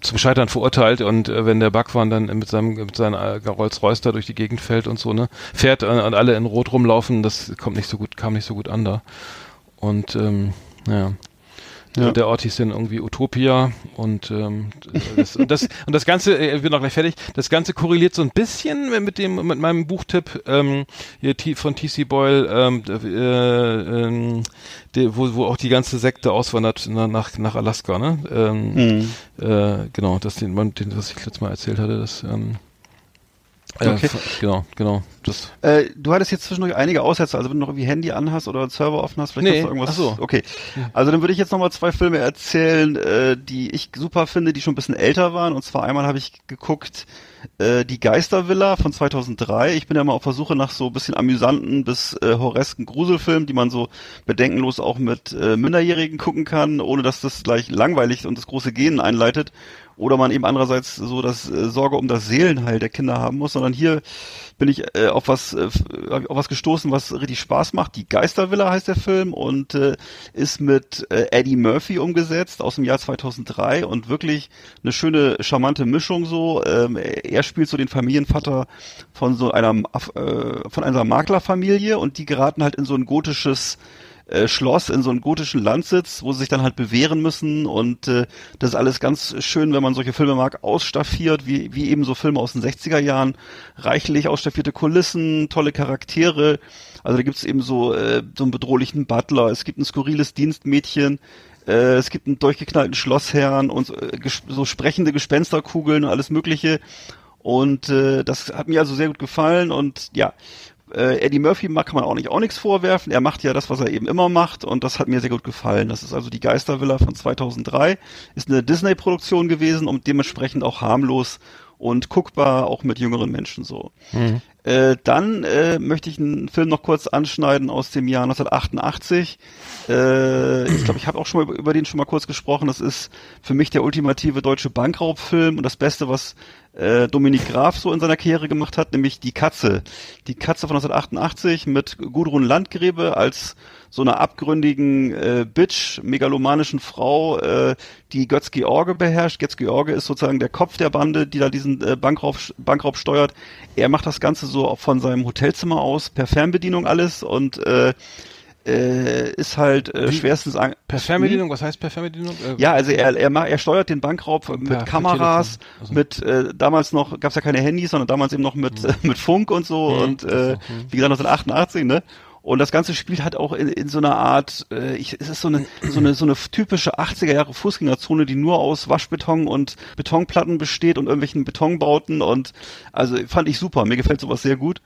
zum Scheitern verurteilt, und wenn der Bhagwan dann mit seinem Rolls-Royce da durch die Gegend fällt und so, ne, fährt und alle in Rot rumlaufen, das kam nicht so gut an da. Und Ja. Der Ort hieß dann irgendwie Utopia und das Ganze, ich bin noch gleich fertig, das Ganze korreliert so ein bisschen mit meinem Buchtipp von T.C. Boyle, wo auch die ganze Sekte auswandert nach Alaska, ne? Genau, was ich letztes Mal erzählt hatte, das okay. Genau. Das. Du hattest jetzt zwischendurch einige Aussätze, also wenn du noch irgendwie Handy anhast oder einen Server offen hast, vielleicht hast du irgendwas. Ach so. Okay. Also dann würde ich jetzt nochmal 2 Filme erzählen, die ich super finde, die schon ein bisschen älter waren. Und zwar einmal habe ich geguckt, Die Geistervilla von 2003. Ich bin ja mal auf der Suche nach so ein bisschen amüsanten bis horresken Gruselfilmen, die man so bedenkenlos auch mit Minderjährigen gucken kann, ohne dass das gleich langweilig und das große Gähnen einleitet. Oder man eben andererseits so das Sorge um das Seelenheil der Kinder haben muss, sondern hier bin ich auf was gestoßen, was richtig Spaß macht. Die Geistervilla heißt der Film und ist mit Eddie Murphy umgesetzt aus dem Jahr 2003 und wirklich eine schöne, charmante Mischung so. Er spielt so den Familienvater von einer Maklerfamilie und die geraten halt in so ein gotisches Schloss, in so einen gotischen Landsitz, wo sie sich dann halt bewähren müssen und das ist alles ganz schön, wenn man solche Filme mag, ausstaffiert, wie eben so Filme aus den 60er Jahren, reichlich ausstaffierte Kulissen, tolle Charaktere, also da gibt's eben so einen bedrohlichen Butler, es gibt ein skurriles Dienstmädchen, es gibt einen durchgeknallten Schlossherrn und so sprechende Gespensterkugeln und alles mögliche und das hat mir also sehr gut gefallen und ja, Eddie Murphy kann man auch nichts vorwerfen. Er macht ja das, was er eben immer macht und das hat mir sehr gut gefallen. Das ist also die Geistervilla von 2003. Ist eine Disney-Produktion gewesen und dementsprechend auch harmlos und guckbar, auch mit jüngeren Menschen so. Mhm. Dann möchte ich einen Film noch kurz anschneiden aus dem Jahr 1988. Ich glaube, ich habe auch schon mal über den schon mal kurz gesprochen. Das ist für mich der ultimative deutsche Bankraubfilm und das Beste, was Dominik Graf so in seiner Karriere gemacht hat, nämlich Die Katze. Die Katze von 1988 mit Gudrun Landgräbe als so einer abgründigen Bitch, megalomanischen Frau, die Götz George beherrscht. Götz George ist sozusagen der Kopf der Bande, die da diesen Bankraub steuert. Er macht das Ganze so von seinem Hotelzimmer aus, per Fernbedienung alles und ist halt schwerstens... Per Fernbedienung? Was heißt per Fernbedienung? Ja, also er steuert den Bankraub mit Kameras, also mit damals noch, gab es ja keine Handys, sondern damals eben noch mit Funk und so und wie gesagt 1988, ne? Und das Ganze spielt halt auch in so einer Art, es ist so eine typische 80er Jahre Fußgängerzone, die nur aus Waschbeton und Betonplatten besteht und irgendwelchen Betonbauten und also fand ich super, mir gefällt sowas sehr gut.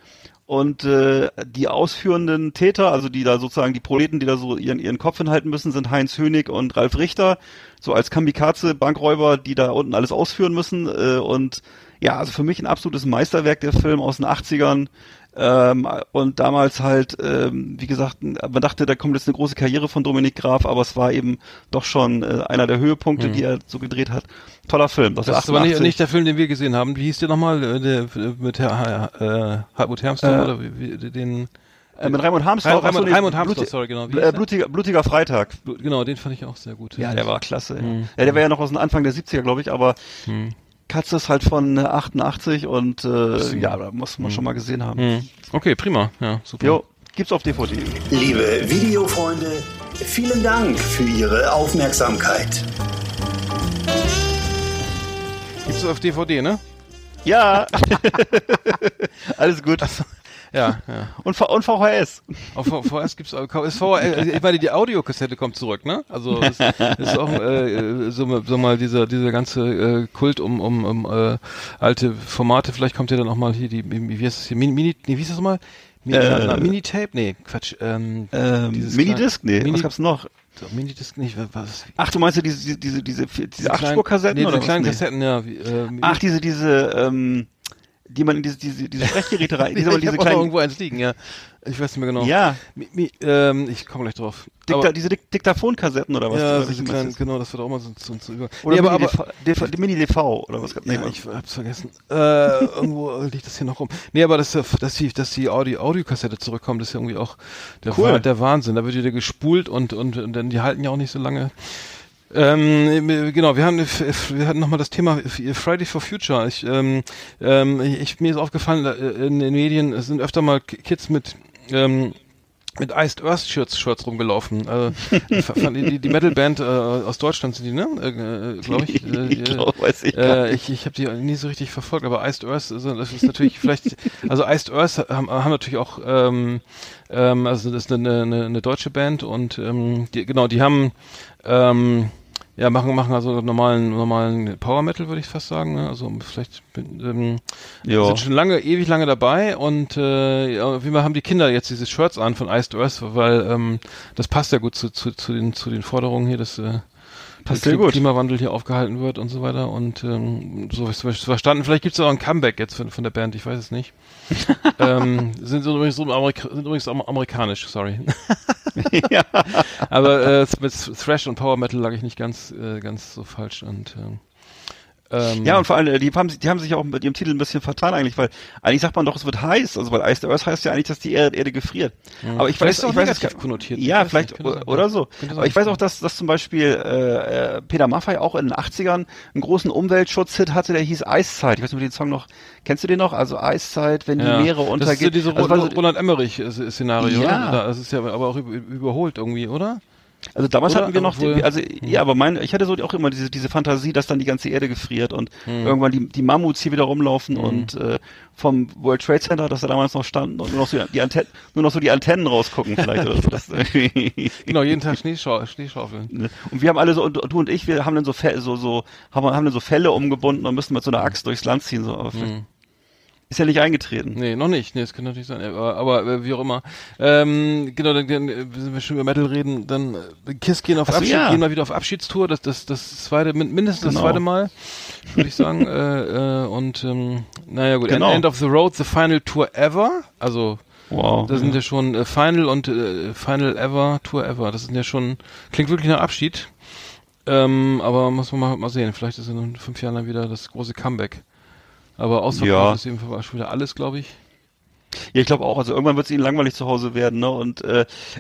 Und die ausführenden Täter, also die da sozusagen die Proleten, die da so ihren Kopf hinhalten müssen, sind Heinz Hönig und Ralf Richter, so als Kamikaze-Bankräuber, die da unten alles ausführen müssen. Und ja, also für mich ein absolutes Meisterwerk, der Film aus den 80ern. Und damals halt, wie gesagt, man dachte, da kommt jetzt eine große Karriere von Dominik Graf, aber es war eben doch schon einer der Höhepunkte, die er so gedreht hat. Toller Film. Das ist aber nicht der Film, den wir gesehen haben. Wie hieß der nochmal? Mit Raimund Harmstorf oder den... mit Raimund Harmstorf. Raimund Harmstorf, sorry, genau. Blutiger Freitag. Genau, den fand ich auch sehr gut. Ja, der war klasse. Mhm. Ja, der war ja noch aus dem Anfang der 70er, glaube ich, aber... Katze ist halt von 88 und ja, da muss man schon mal gesehen haben. Okay, prima. Ja, super. Jo, gibt's auf DVD. Liebe Videofreunde, vielen Dank für Ihre Aufmerksamkeit. Gibt's auf DVD, ne? Ja. Alles gut. Also, ja. Und VHS. Auf VHS gibt's VHS, ich meine, die Audiokassette kommt zurück, ne? Also ist auch so mal dieser ganze Kult um alte Formate. Vielleicht kommt ja dann auch mal hier die, wie heißt das hier? Minitape? Nee, Quatsch. Minidisc? Nee, was gab's noch? So, Minidisc nicht, was? Ach, du meinst ja diese 8-Spur-Kassetten? Nee, diese kleinen Kassetten, ja. Ach, die man in diese Sprechgeräte rein... Ich hab auch irgendwo eins liegen, ja. Ich weiß nicht mehr genau. Ja. Ich komme gleich drauf. Diese Diktaphon-Kassetten oder was? Ja, diese kleinen, genau, das wird auch mal so über... Oder Mini-DV oder was? Ja, ich hab's vergessen. Irgendwo liegt das hier noch rum. Nee, aber dass die Audiokassette zurückkommt, ist ja irgendwie auch der Wahnsinn. Da wird wieder gespult und dann die halten ja auch nicht so lange... genau, wir hatten nochmal das Thema Friday for Future. Mir ist aufgefallen, in den Medien sind öfter mal Kids mit mit Iced Earth Shirts rumgelaufen. Die Metalband aus Deutschland sind die, ne? Glaube ich. Ich habe die nie so richtig verfolgt, aber Iced Earth, also das ist natürlich vielleicht, also Iced Earth haben natürlich auch, also das ist eine deutsche Band und die haben machen also normalen Power Metal, würde ich fast sagen, ne? Also vielleicht sind schon ewig lange dabei und auf jeden Fall haben die Kinder jetzt diese Shirts an von Iced Earth, weil das passt ja gut zu den Forderungen hier, dass der Klimawandel hier aufgehalten wird und so weiter und so habe ich es verstanden. Vielleicht gibt es auch ein Comeback jetzt von der Band, ich weiß es nicht. Sind übrigens amerikanisch, sorry. Ja. Aber mit Thrash und Power Metal lag ich nicht ganz so falsch und ja, und vor allem, die haben sich auch mit ihrem Titel ein bisschen vertan eigentlich, weil eigentlich sagt man doch, es wird heiß, also weil Iced Earth heißt ja eigentlich, dass die Erde gefriert. Ja. Aber ich weiß konnotiert. Ja, vielleicht oder so. Aber ich weiß auch, dass zum Beispiel Peter Maffay auch in den 80ern einen großen Umweltschutz-Hit hatte, der hieß Eiszeit. Ich weiß nicht, ob du den Song noch, kennst du den noch? Also Eiszeit, wenn die Meere untergehen. Das ist ja dieses Roland Emmerich-Szenario, ja. Oder? Das ist ja aber auch überholt irgendwie, oder? Also damals hatten wir noch, ich hatte so auch immer diese Fantasie, dass dann die ganze Erde gefriert und irgendwann die Mammuts hier wieder rumlaufen und vom World Trade Center, dass da damals noch standen und nur noch so die Antennen rausgucken vielleicht oder so. Genau, jeden Tag Schneeschaufeln. Und wir haben alle so, und du und ich, wir haben dann so Felle umgebunden und müssen mit so einer Axt durchs Land ziehen, so auf. Ist ja nicht eingetreten. Nee, noch nicht. Nee, das kann natürlich sein. Aber wie auch immer. Genau, dann wenn wir schon über Metal reden, dann KISS gehen auf Abschied, gehen mal wieder auf Abschiedstour. Das zweite, mindestens das zweite Mal, würde ich sagen. Naja, gut. Genau. End of the Road, the final tour ever. Also, wow, da sind ja schon Final und Final ever, Tour ever. Das sind ja schon, klingt wirklich nach Abschied. Aber muss man mal sehen. Vielleicht ist in 5 Jahren dann wieder das große Comeback. Aber ausverkauft ist eben schon wieder alles, glaube ich. Ja, ich glaube auch. Also irgendwann wird es ihnen langweilig zu Hause werden, ne? Und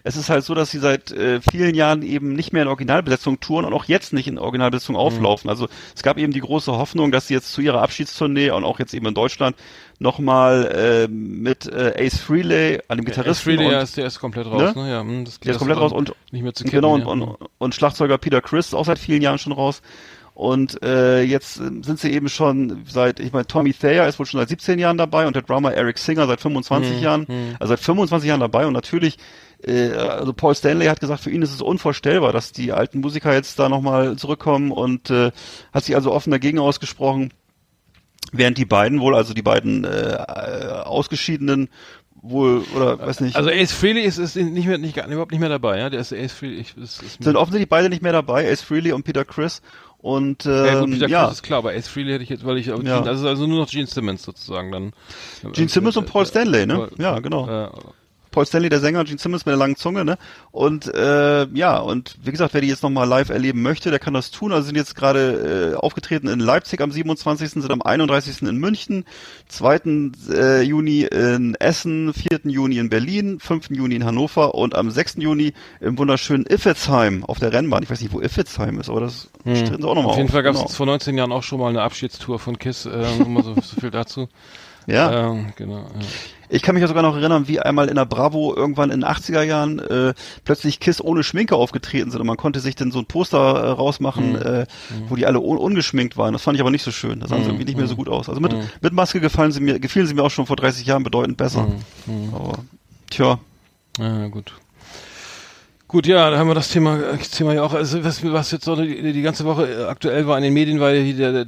es ist halt so, dass sie seit vielen Jahren eben nicht mehr in Originalbesetzung touren und auch jetzt nicht in Originalbesetzung auflaufen. Also es gab eben die große Hoffnung, dass sie jetzt zu ihrer Abschiedstournee und auch jetzt eben in Deutschland nochmal mit Ace Frehley an dem Gitarristen. Ace Frehley, der ist komplett raus, ne? Ja, der ist komplett raus und nicht mehr zu kennen. Genau, und Schlagzeuger Peter Criss auch seit vielen Jahren schon raus. Und jetzt sind sie eben schon Tommy Thayer ist wohl schon seit 17 Jahren dabei und der Drummer Eric Singer seit 25 Jahren, also seit 25 Jahren dabei und natürlich, also Paul Stanley hat gesagt, für ihn ist es unvorstellbar, dass die alten Musiker jetzt da nochmal zurückkommen und hat sich also offen dagegen ausgesprochen, während die beiden Ausgeschiedenen wohl, oder weiß nicht. Also Ace Frehley ist überhaupt nicht mehr dabei, ja? Der ist Ace Frehley. Sind offensichtlich beide nicht mehr dabei, Ace Frehley und Peter Criss. Und das ist klar, aber Ace Frehley hätte ich jetzt, weil ich also nur noch Gene Simmons sozusagen dann. Gene Simmons und Paul Stanley, ne? Ja, genau. Paul Stanley, der Sänger, Gene Simmons mit der langen Zunge, ne? Und und wie gesagt, wer die jetzt nochmal live erleben möchte, der kann das tun. Also sind jetzt gerade aufgetreten in Leipzig am 27., sind am 31. in München, 2. Juni in Essen, 4. Juni in Berlin, 5. Juni in Hannover und am 6. Juni im wunderschönen Iffezheim auf der Rennbahn. Ich weiß nicht, wo Iffezheim ist, aber das stritten sie auch nochmal auf. Auf jeden Fall gab es vor 19 Jahren auch schon mal eine Abschiedstour von KISS, immer so viel dazu. Ja. Genau. Ja. Ich kann mich ja sogar noch erinnern, wie einmal in der Bravo irgendwann in den 80er Jahren plötzlich KISS ohne Schminke aufgetreten sind und man konnte sich dann so ein Poster rausmachen, wo die alle ungeschminkt waren. Das fand ich aber nicht so schön. Das sah irgendwie nicht mehr so gut aus. Also mit Maske gefielen sie mir auch schon vor 30 Jahren bedeutend besser. Aber, tja. Ja, gut. Gut, ja, da haben wir das Thema ja auch. Also was jetzt so die ganze Woche aktuell war in den Medien, war ja hier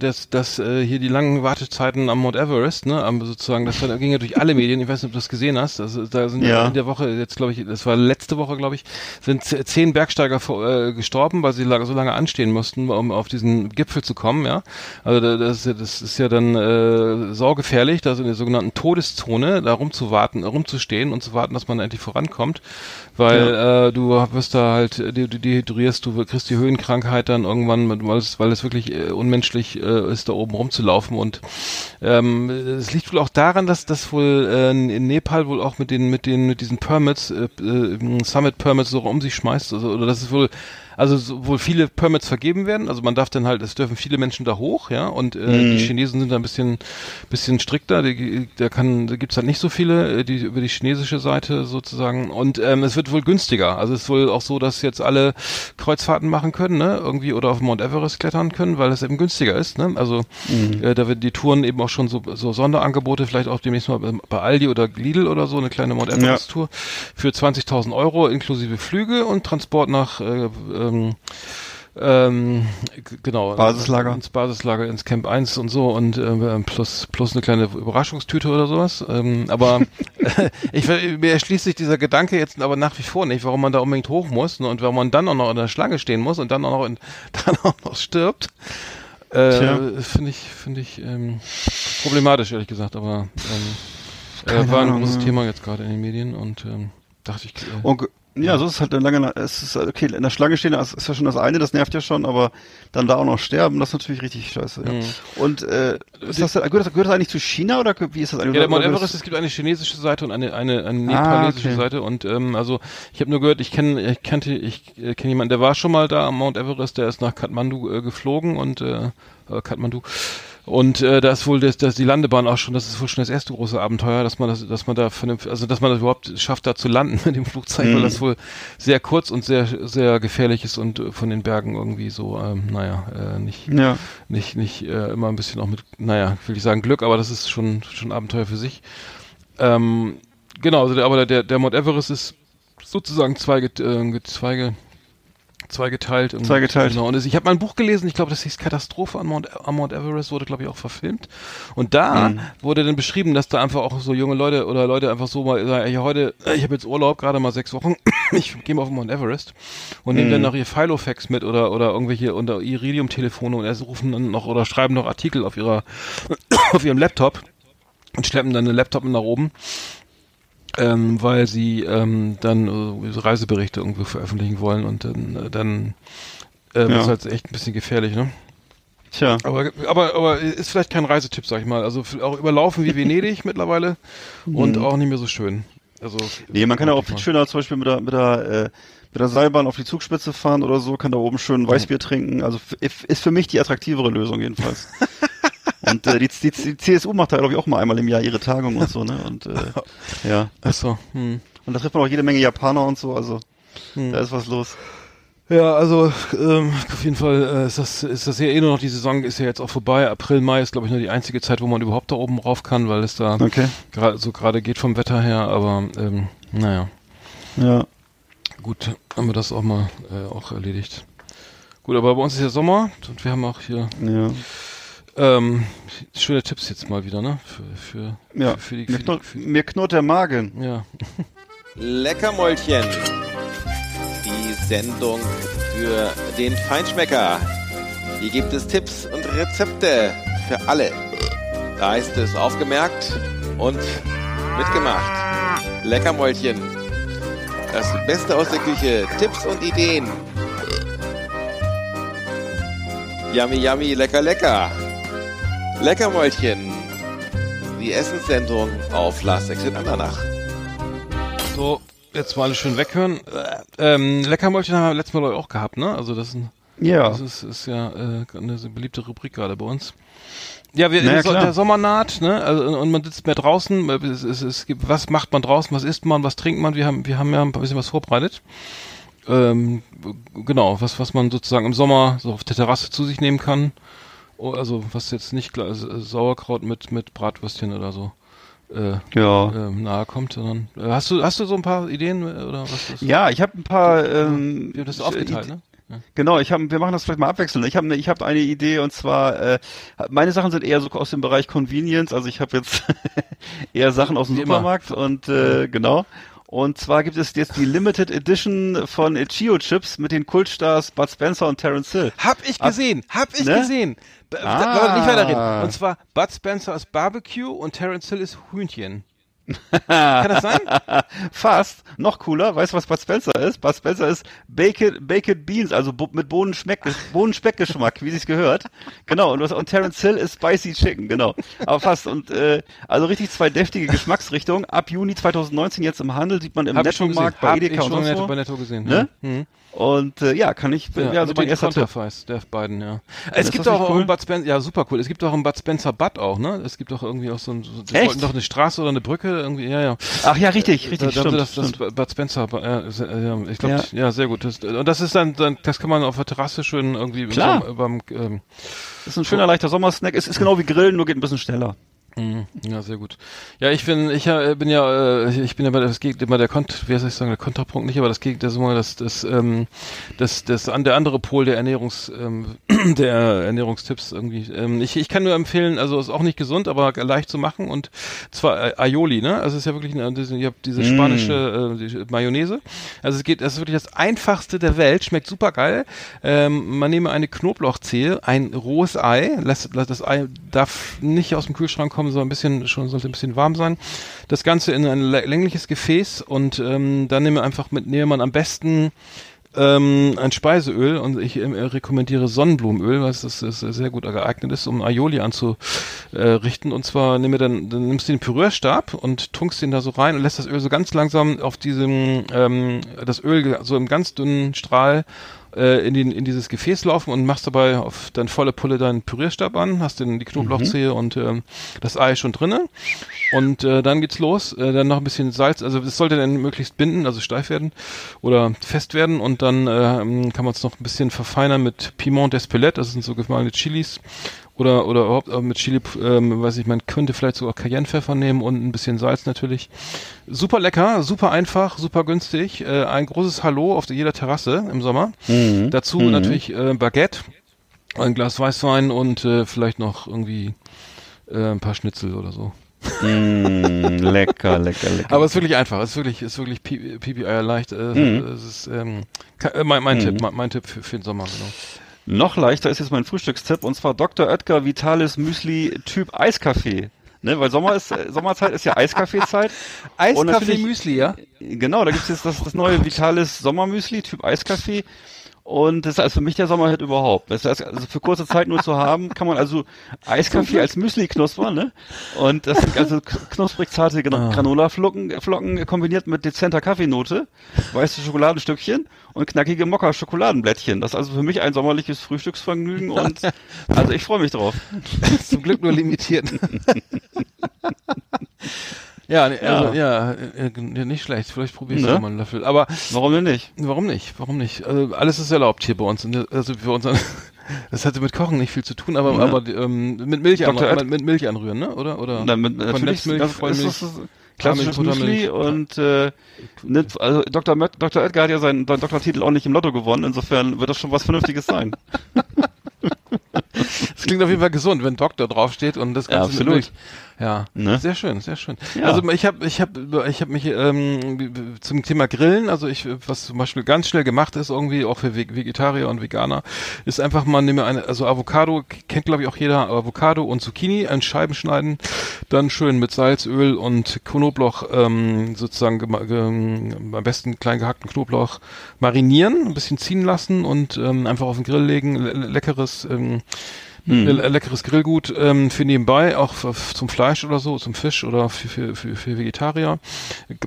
hier die langen Wartezeiten am Mount Everest, ne, sozusagen, das ging ja durch alle Medien. Ich weiß nicht, ob du das gesehen hast. Also da sind in der Woche jetzt, glaube ich, das war letzte Woche, glaube ich, sind 10 Bergsteiger gestorben, weil sie so lange anstehen mussten, um auf diesen Gipfel zu kommen. Ja, also das ist ja dann saugefährlich, da in der sogenannten Todeszone da rumzustehen und zu warten, dass man endlich vorankommt, weil du wirst da halt, dehydrierst, du kriegst die Höhenkrankheit dann irgendwann, weil es wirklich unmenschlich ist, da oben rumzulaufen und es liegt wohl auch daran, dass das wohl in Nepal wohl auch mit diesen Permits, Summit Permits so um sich schmeißt, also, oder das ist wohl also sowohl viele Permits vergeben werden, also man darf dann halt, es dürfen viele Menschen da hoch, ja, und die Chinesen sind da ein bisschen strikter, da gibt's halt nicht so viele, die über die chinesische Seite sozusagen, und es wird wohl günstiger, also es ist wohl auch so, dass jetzt alle Kreuzfahrten machen können, ne, irgendwie, oder auf Mount Everest klettern können, weil es eben günstiger ist, ne, also da werden die Touren eben auch schon so Sonderangebote, vielleicht auch demnächst mal bei Aldi oder Lidl oder so, eine kleine Mount Everest Tour für 20.000 Euro inklusive Flüge und Transport nach genau, Basislager. Ins Basislager, ins Camp 1 und so, und plus eine kleine Überraschungstüte oder sowas. Aber mir erschließt sich dieser Gedanke jetzt aber nach wie vor nicht, warum man da unbedingt hoch muss, ne, und warum man dann auch noch in der Schlange stehen muss und dann auch noch stirbt. Finde ich problematisch, ehrlich gesagt, aber war ein großes Thema jetzt gerade in den Medien, und dachte ich... Ja, so ist es halt okay, in der Schlange stehen ist ja schon das eine, das nervt ja schon, aber dann da auch noch sterben, das ist natürlich richtig scheiße. Ja. Und gehört das eigentlich zu China, oder wie ist das eigentlich? Ja, der Mount Everest, es gibt eine chinesische Seite und eine nepalesische Seite, und also ich habe nur gehört, ich kenne jemanden, der war schon mal da am Mount Everest, der ist nach Kathmandu geflogen, und da ist wohl die Landebahn auch schon, das ist wohl schon das erste große Abenteuer, dass man das überhaupt schafft, da zu landen mit dem Flugzeug, weil das wohl sehr kurz und sehr, sehr gefährlich ist und von den Bergen irgendwie so, nicht immer ein bisschen auch mit, will ich sagen Glück, aber das ist schon Abenteuer für sich. Genau, also der Mount Everest ist sozusagen zweigeteilt. Genau. Und ich habe mal ein Buch gelesen, ich glaube, das hieß Katastrophe am Mount Everest, wurde, glaube ich, auch verfilmt. Und da wurde dann beschrieben, dass da einfach auch so junge Leute oder Leute einfach so mal sagen, ich habe jetzt Urlaub, gerade mal 6 Wochen, ich gehe mal auf den Mount Everest und nehmen dann noch ihr Filofax mit oder irgendwelche Iridium-Telefone und erst rufen dann noch oder schreiben noch Artikel auf ihrem Laptop und schleppen dann den Laptop nach oben. Weil sie dann Reiseberichte irgendwo veröffentlichen wollen, und dann ist halt echt ein bisschen gefährlich, ne? Tja. Aber ist vielleicht kein Reisetipp, sag ich mal. Also auch überlaufen wie Venedig mittlerweile und auch nicht mehr so schön. Also nee, man kann ja auch viel schöner zum Beispiel mit der Seilbahn auf die Zugspitze fahren oder so, kann da oben schön Weißbier trinken. Also ist für mich die attraktivere Lösung jedenfalls. Und die CSU macht da, glaube ich, auch mal einmal im Jahr ihre Tagung und so, ne? Und ja. Ach so. Und da trifft man auch jede Menge Japaner und so, also da ist was los. Ja, also auf jeden Fall ist das ja eh nur noch, die Saison ist ja jetzt auch vorbei. April, Mai ist, glaube ich, nur die einzige Zeit, wo man überhaupt da oben rauf kann, weil es da gerade geht vom Wetter her, aber naja. Ja. Gut, haben wir das auch mal auch erledigt. Gut, aber bei uns ist ja Sommer und wir haben auch hier... Ja. Schöne Tipps jetzt mal wieder, ne? Mir knurrt der Magen. Ja. Leckermäulchen. Die Sendung für den Feinschmecker. Hier gibt es Tipps und Rezepte für alle. Da ist es aufgemerkt und mitgemacht. Leckermäulchen. Das Beste aus der Küche. Tipps und Ideen. Yummy, yummy, lecker, lecker. Leckermäulchen, die Essenssendung auf Last Exit Andernach. So, jetzt mal alle schön weghören. Leckermäulchen haben wir letztes Mal auch gehabt, ne? Also das ist eine beliebte Rubrik gerade bei uns. Ja, der Sommer naht, ne? Also, und man sitzt mehr draußen. Es gibt, was macht man draußen? Was isst man? Was trinkt man? Wir haben ja ein bisschen was vorbereitet. Genau, was man sozusagen im Sommer so auf der Terrasse zu sich nehmen kann. Also was jetzt nicht klar ist, Sauerkraut mit Bratwürstchen oder so nahe kommt, sondern hast du so ein paar Ideen oder was ist? Ja, ich habe ein paar. Wir haben das aufgeteilt, ne? Ja. Genau, wir machen das vielleicht mal abwechselnd. Ich habe eine Idee, und zwar meine Sachen sind eher so aus dem Bereich Convenience. Also ich habe jetzt eher Sachen aus dem Supermarkt und genau. Und zwar gibt es jetzt die Limited Edition von Chio Chips mit den Kultstars Bud Spencer und Terence Hill. Hab ich gesehen. Nicht weiterreden. Und zwar Bud Spencer ist Barbecue und Terence Hill ist Hühnchen. Kann das sein? Fast. Noch cooler. Weißt du, was Bud Spencer ist? Bud Spencer ist Baked Beans, also mit Bohnenspeckgeschmack, wie sich's gehört. Genau. Und Terence Hill ist Spicy Chicken, genau. Aber fast. Und also richtig zwei deftige Geschmacksrichtungen. Ab Juni 2019 jetzt im Handel, sieht man im Nettomarkt bei Edeka und sonst wo. Bei Netto gesehen, ne? Mhm. Und ja, kann ich, ja, also mein erster Tipp. Der beiden, ja. Es gibt auch einen Bud Spencer, ja, super cool. Es gibt auch einen Bud Spencer Bud auch, ne? Es gibt auch irgendwie auch so ein, noch eine Straße oder eine Brücke irgendwie, ja, ja. Ach ja, richtig, stimmt. Das Bud Spencer, ich glaube, ja. Ja, sehr gut. Und das ist dann, das kann man auf der Terrasse schön irgendwie. Klar. Das ist ein schöner, leichter Sommersnack. Es ist genau wie Grillen, nur geht ein bisschen schneller. Ja, sehr gut. Ja, ich bin ja bei das Gegenteil, immer der Kontrapunkt nicht, aber das Gegenteil, der andere Pol der Ernährungstipps irgendwie. Ich kann nur empfehlen, also ist auch nicht gesund, aber leicht zu machen, und zwar Aioli, ne? Also es ist ja wirklich ihr habt diese spanische Mayonnaise. Also das ist wirklich das einfachste der Welt, schmeckt super geil. Man nehme eine Knoblauchzehe, ein rohes Ei, das Ei darf nicht aus dem Kühlschrank kommen, sollte ein bisschen warm sein. Das Ganze in ein längliches Gefäß, und dann nehme man am besten ein Speiseöl, und ich rekommendiere Sonnenblumenöl, weil es sehr gut geeignet ist, um Aioli anzurichten. Und zwar nimmst du den Pürierstab und tunkst den da so rein und lässt das Öl so ganz langsam auf das Öl so im ganz dünnen Strahl in dieses Gefäß laufen, und machst dabei auf deine volle Pulle deinen Pürierstab an, hast die Knoblauchzehe und das Ei schon drinne, und dann geht's los, dann noch ein bisschen Salz, also es sollte dann möglichst binden, also steif werden oder fest werden, und dann kann man es noch ein bisschen verfeinern mit Piment d'Espelette, das sind so gemahlene Chilis, oder überhaupt mit Chili, weiß ich, man könnte vielleicht sogar Cayennepfeffer nehmen und ein bisschen Salz natürlich. Super lecker, super einfach, super günstig. Ein großes Hallo auf jeder Terrasse im Sommer. Mhm. Dazu natürlich Baguette, ein Glas Weißwein und vielleicht noch irgendwie ein paar Schnitzel oder so. Lecker. Aber es ist wirklich einfach. Es ist wirklich PBR leicht. Es ist mein Tipp für den Sommer, genau. Noch leichter ist jetzt mein Frühstückstipp, und zwar Dr. Oetker Vitalis Müsli Typ Eiskaffee. Ne, weil Sommerzeit ist ja Eiskaffeezeit. Eiskaffee Müsli, ja? Genau, da gibt's jetzt das neue Vitalis Sommermüsli Typ Eiskaffee. Und das ist also für mich der Sommerhit überhaupt. Das heißt, also für kurze Zeit nur zu haben, kann man also Eiskaffee als Müsli knuspern, ne? Und das sind also knusprig zarte Granola-Flocken kombiniert mit dezenter Kaffeenote, weiße Schokoladenstückchen und knackige Mokka-Schokoladenblättchen. Das ist also für mich ein sommerliches Frühstücksvergnügen, und also ich freue mich drauf. Zum Glück nur limitiert. Ja, also, ja, nicht schlecht. Vielleicht probierst du mal einen Löffel. Aber warum denn nicht? Warum nicht? Also, alles ist erlaubt hier bei uns. Also für uns. Das hatte mit Kochen nicht viel zu tun, aber mit Milch anrühren, ne? Oder? Na, natürlich. Klassisches Müsli, und also Dr. Edgar hat ja seinen Doktortitel auch nicht im Lotto gewonnen. Insofern wird das schon was Vernünftiges sein. Das klingt auf jeden Fall gesund, wenn Doktor draufsteht und das Ganze. Ja, absolut. Milch. Ja, ne? Sehr schön. Ja. Also ich habe mich zum Thema Grillen, also was zum Beispiel ganz schnell gemacht ist, irgendwie auch für Vegetarier und Veganer, ist einfach mal, also Avocado, kennt glaube ich auch jeder, Avocado und Zucchini in Scheiben schneiden, dann schön mit Salz, Öl und Knoblauch sozusagen am besten klein gehackten Knoblauch marinieren, ein bisschen ziehen lassen und einfach auf den Grill legen, leckeres Grillgut für nebenbei, auch zum Fleisch oder so, zum Fisch oder für Vegetarier.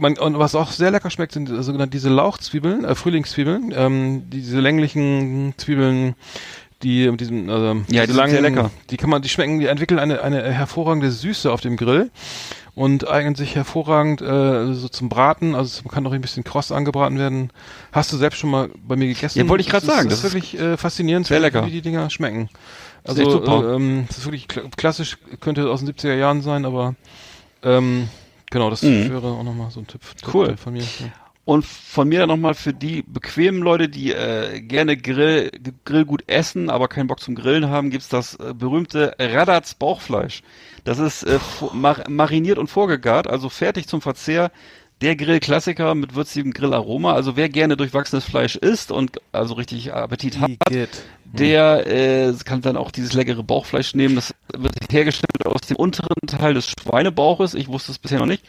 Und was auch sehr lecker schmeckt, sind sogenannte diese Lauchzwiebeln, Frühlingszwiebeln, diese länglichen Zwiebeln, die mit diesem, die sind sehr lecker. Die entwickeln eine hervorragende Süße auf dem Grill und eignen sich hervorragend so zum Braten, also man kann auch ein bisschen kross angebraten werden. Hast du selbst schon mal bei mir gegessen? Ja, wollte ich gerade sagen. Das ist wirklich faszinierend, sehr lecker, wie die Dinger schmecken. Also das ist wirklich klassisch, könnte aus den 70er Jahren sein, aber genau, das wäre auch nochmal so ein Tipp von mir. Ja. Und von mir dann nochmal für die bequemen Leute, die gerne Grillgut essen, aber keinen Bock zum Grillen haben, gibt's das berühmte Raddatz Bauchfleisch. Das ist mariniert und vorgegart, also fertig zum Verzehr. Der Grillklassiker mit würzigem Grillaroma. Also wer gerne durchwachsenes Fleisch isst und also richtig Appetit hat, der kann dann auch dieses leckere Bauchfleisch nehmen. Das wird hergestellt aus dem unteren Teil des Schweinebauches. Ich wusste es bisher noch nicht.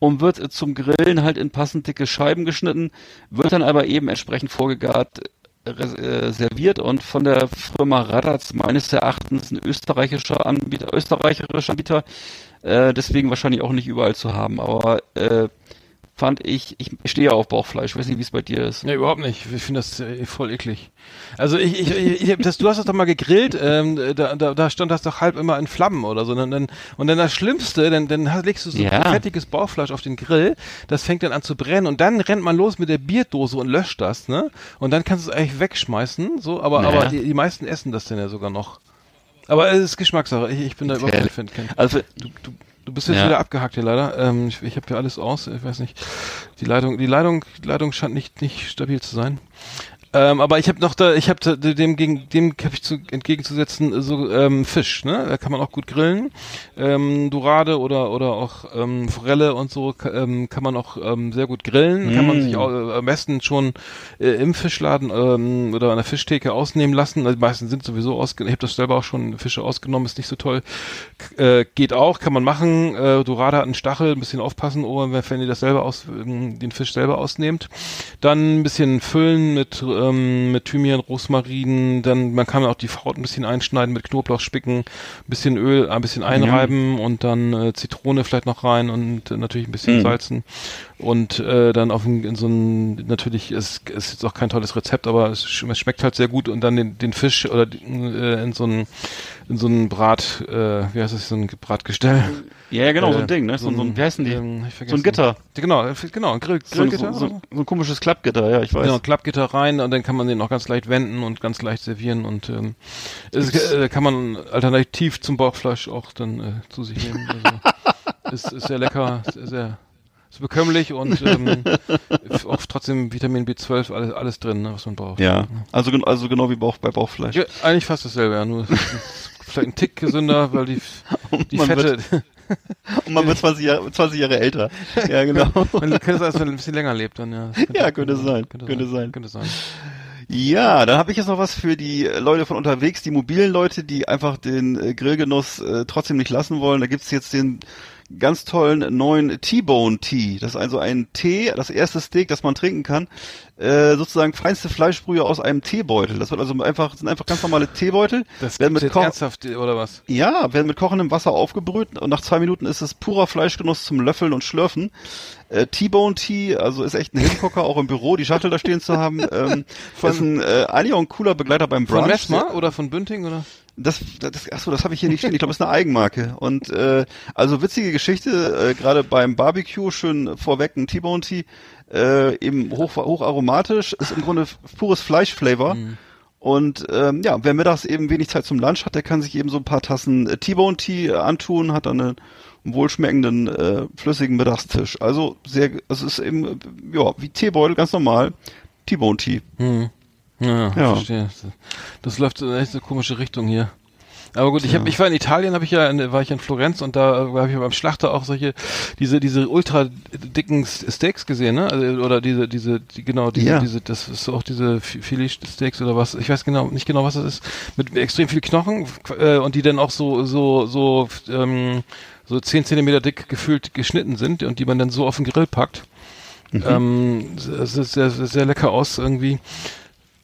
und wird zum Grillen halt in passend dicke Scheiben geschnitten, wird dann aber eben entsprechend vorgegart serviert und von der Firma Radatz, meines Erachtens ein österreichischer Anbieter, deswegen wahrscheinlich auch nicht überall zu haben, aber fand ich stehe ja auf Bauchfleisch, weiß nicht, wie es bei dir ist. Ja, überhaupt nicht. Ich finde das voll eklig. Also du hast das doch mal gegrillt, da stand das doch halb immer in Flammen oder so. Und dann das Schlimmste, dann legst du so ein fettiges Bauchfleisch auf den Grill, das fängt dann an zu brennen und dann rennt man los mit der Bierdose und löscht das, ne? Und dann kannst du es eigentlich wegschmeißen, so, aber die meisten essen das denn ja sogar noch. Aber es ist Geschmackssache, ich bin da überhaupt kein Fan. Also Du bist jetzt wieder abgehackt hier leider. Ich habe hier alles aus. Ich weiß nicht. Die Leitung scheint nicht stabil zu sein. Aber ich habe noch entgegenzusetzen so Fisch. Ne, da kann man auch gut grillen. Dorade oder auch Forelle und so kann man auch sehr gut grillen. Mm. Kann man sich auch, am besten schon im Fischladen oder an der Fischtheke ausnehmen lassen. Also die meisten sind sowieso ausgenommen. Ich habe das selber auch schon Fische ausgenommen. Ist nicht so toll. Geht auch, kann man machen. Dorade hat einen Stachel, ein bisschen aufpassen, wenn ihr das selber den Fisch selber ausnehmt. Dann ein bisschen füllen mit Thymian, Rosmarin, dann man kann auch die Haut ein bisschen einschneiden, mit Knoblauch spicken, ein bisschen Öl, ein bisschen einreiben und dann Zitrone vielleicht noch rein und natürlich ein bisschen salzen und dann natürlich ist jetzt auch kein tolles Rezept, aber es schmeckt halt sehr gut und dann den Fisch oder in so ein Bratgestell. Ja, genau, so ein Ding, ne? So ein wie heißen die? So ein Gitter. Genau, ein Grillgitter. So ein komisches Klappgitter, ja, ich weiß. Genau, Klappgitter rein und dann kann man den auch ganz leicht wenden und ganz leicht servieren und kann man alternativ zum Bauchfleisch auch dann zu sich nehmen. Also, ist sehr lecker, ist bekömmlich und auch trotzdem Vitamin B12, alles drin, ne, was man braucht. Ja, also genau wie bei Bauchfleisch. Ja, eigentlich fast dasselbe, ja, nur vielleicht ein Tick gesünder, weil die Fette... Und man wird 20 Jahre älter. Ja, genau. Könnte sein, dass man ein bisschen länger lebt dann, ja. Könnte sein. Ja, dann habe ich jetzt noch was für die Leute von unterwegs, die mobilen Leute, die einfach den Grillgenuss trotzdem nicht lassen wollen. Da gibt's jetzt den ganz tollen neuen T-Bone Tea. Das ist also ein Tee, das erste Steak, das man trinken kann. Sozusagen feinste Fleischbrühe aus einem Teebeutel. Das wird also sind einfach ganz normale Teebeutel. Das werden mit ernsthaft, oder was? Ja, werden mit kochendem Wasser aufgebrüht und nach 2 Minuten ist es purer Fleischgenuss zum Löffeln und Schlürfen. T-Bone Tea, also ist echt ein Hingucker, auch im Büro, die Schachtel da stehen zu haben. Ist eigentlich auch ein cooler Begleiter beim Brunch. Von Metzmer oder von Bünding, oder? Das habe ich hier nicht stehen. Ich glaube, es ist eine Eigenmarke. Und also witzige Geschichte, gerade beim Barbecue, schön vorweg ein T-Bone Tea, eben hoch aromatisch, ist im Grunde pures Fleischflavor. Mhm. Und wer mittags eben wenig Zeit zum Lunch hat, der kann sich eben so ein paar Tassen T-Bone Tea antun, hat dann einen wohlschmeckenden, flüssigen Mittagstisch. Also es ist eben, ja, wie Teebeutel, ganz normal, T-Bone Tea. Mhm. Ja, verstehe. Das läuft in echt eine komische Richtung hier. Aber gut, ich war in Italien, war ich in Florenz und da habe ich beim Schlachter auch solche diese ultra dicken Steaks gesehen, ne? Also, oder das ist auch diese Filet-Steaks oder was? Ich weiß nicht genau, was das ist. Mit extrem viel Knochen und die dann auch so 10 Zentimeter dick gefühlt geschnitten sind und die man dann so auf den Grill packt. Mhm. Es sieht sehr, sehr lecker aus irgendwie.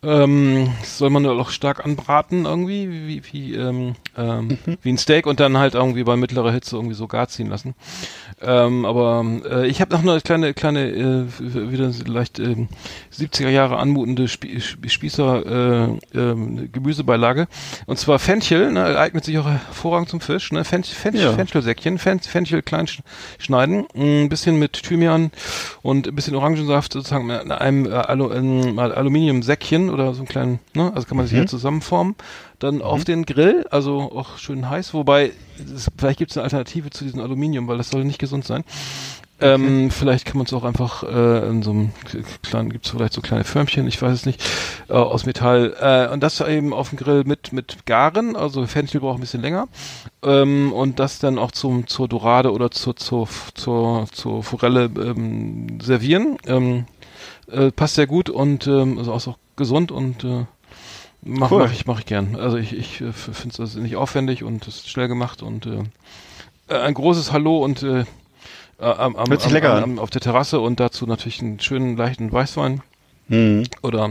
Soll man auch stark anbraten irgendwie, wie ein Steak und dann halt irgendwie bei mittlerer Hitze irgendwie so gar ziehen lassen. Aber ich habe noch eine kleine wieder leicht 70er Jahre anmutende Spießer Gemüsebeilage. Und zwar Fenchel, ne, eignet sich auch hervorragend zum Fisch. Ne? Fenchelsäckchen, Fenchel klein schneiden, ein bisschen mit Thymian und ein bisschen Orangensaft sozusagen in einem Aluminiumsäckchen oder so einen kleinen, ne? Also kann man sich hier zusammenformen. Dann auf den Grill, also auch schön heiß, wobei vielleicht gibt es eine Alternative zu diesem Aluminium, weil das soll nicht gesund sein. Okay. Vielleicht kann man es auch einfach in so einem kleinen, gibt es vielleicht so kleine Förmchen, ich weiß es nicht, aus Metall. Und das eben auf dem Grill mit Garen, also Fenchel braucht ein bisschen länger. Und das dann auch zur Dorade oder zur Forelle servieren. Passt sehr gut und also auch gesund und mach ich gern. Also ich finde es nicht aufwendig und es ist schnell gemacht und ein großes Hallo und Auf der Terrasse und dazu natürlich einen schönen, leichten Weißwein. Mhm. Oder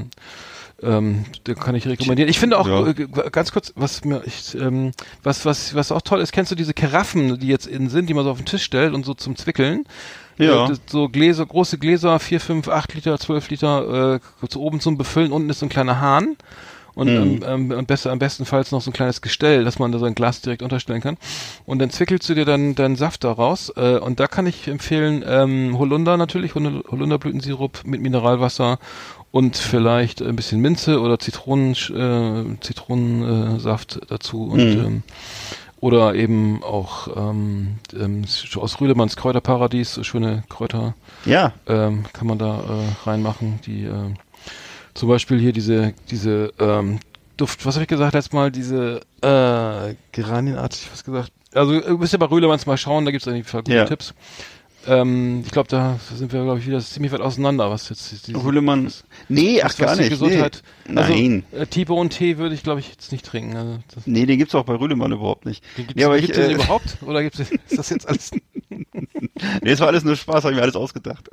den kann ich rekommendieren. Ich finde auch, ganz kurz, was auch toll ist, kennst du diese Karaffen, die jetzt innen sind, die man so auf den Tisch stellt und so zum Zwickeln? Ja. So Gläser, große Gläser, 4, 5, 8 Liter, 12 Liter, zu oben zum Befüllen, unten ist so ein kleiner Hahn. Und am bestenfalls noch so ein kleines Gestell, dass man da so ein Glas direkt unterstellen kann. Und dann zwickelst du dir dann Saft daraus. Und da kann ich empfehlen, Holunder natürlich, Holunderblütensirup mit Mineralwasser und vielleicht ein bisschen Minze oder Zitronensaft dazu. Und oder eben auch aus Rühlemanns Kräuterparadies, schöne Kräuter kann man da reinmachen, die zum Beispiel hier diese Duft, was habe ich gesagt letztes Mal, diese Geranienart, ich hab's gesagt. Also du bist ja bei Rühlemanns mal schauen, da gibt's eigentlich gute Tipps. Ich glaube, da sind wir, glaube ich, wieder ziemlich weit auseinander, was jetzt Rühlemann. Nee, ach gar nicht. Gesundheit. Nee. Also, nein. T-Bone-Tee würde ich, glaube ich, jetzt nicht trinken. Also, nee, den gibt's auch bei Rühlemann überhaupt nicht. Gibt's den überhaupt? Oder ist das jetzt alles? Nee, es war alles nur Spaß, habe ich mir alles ausgedacht.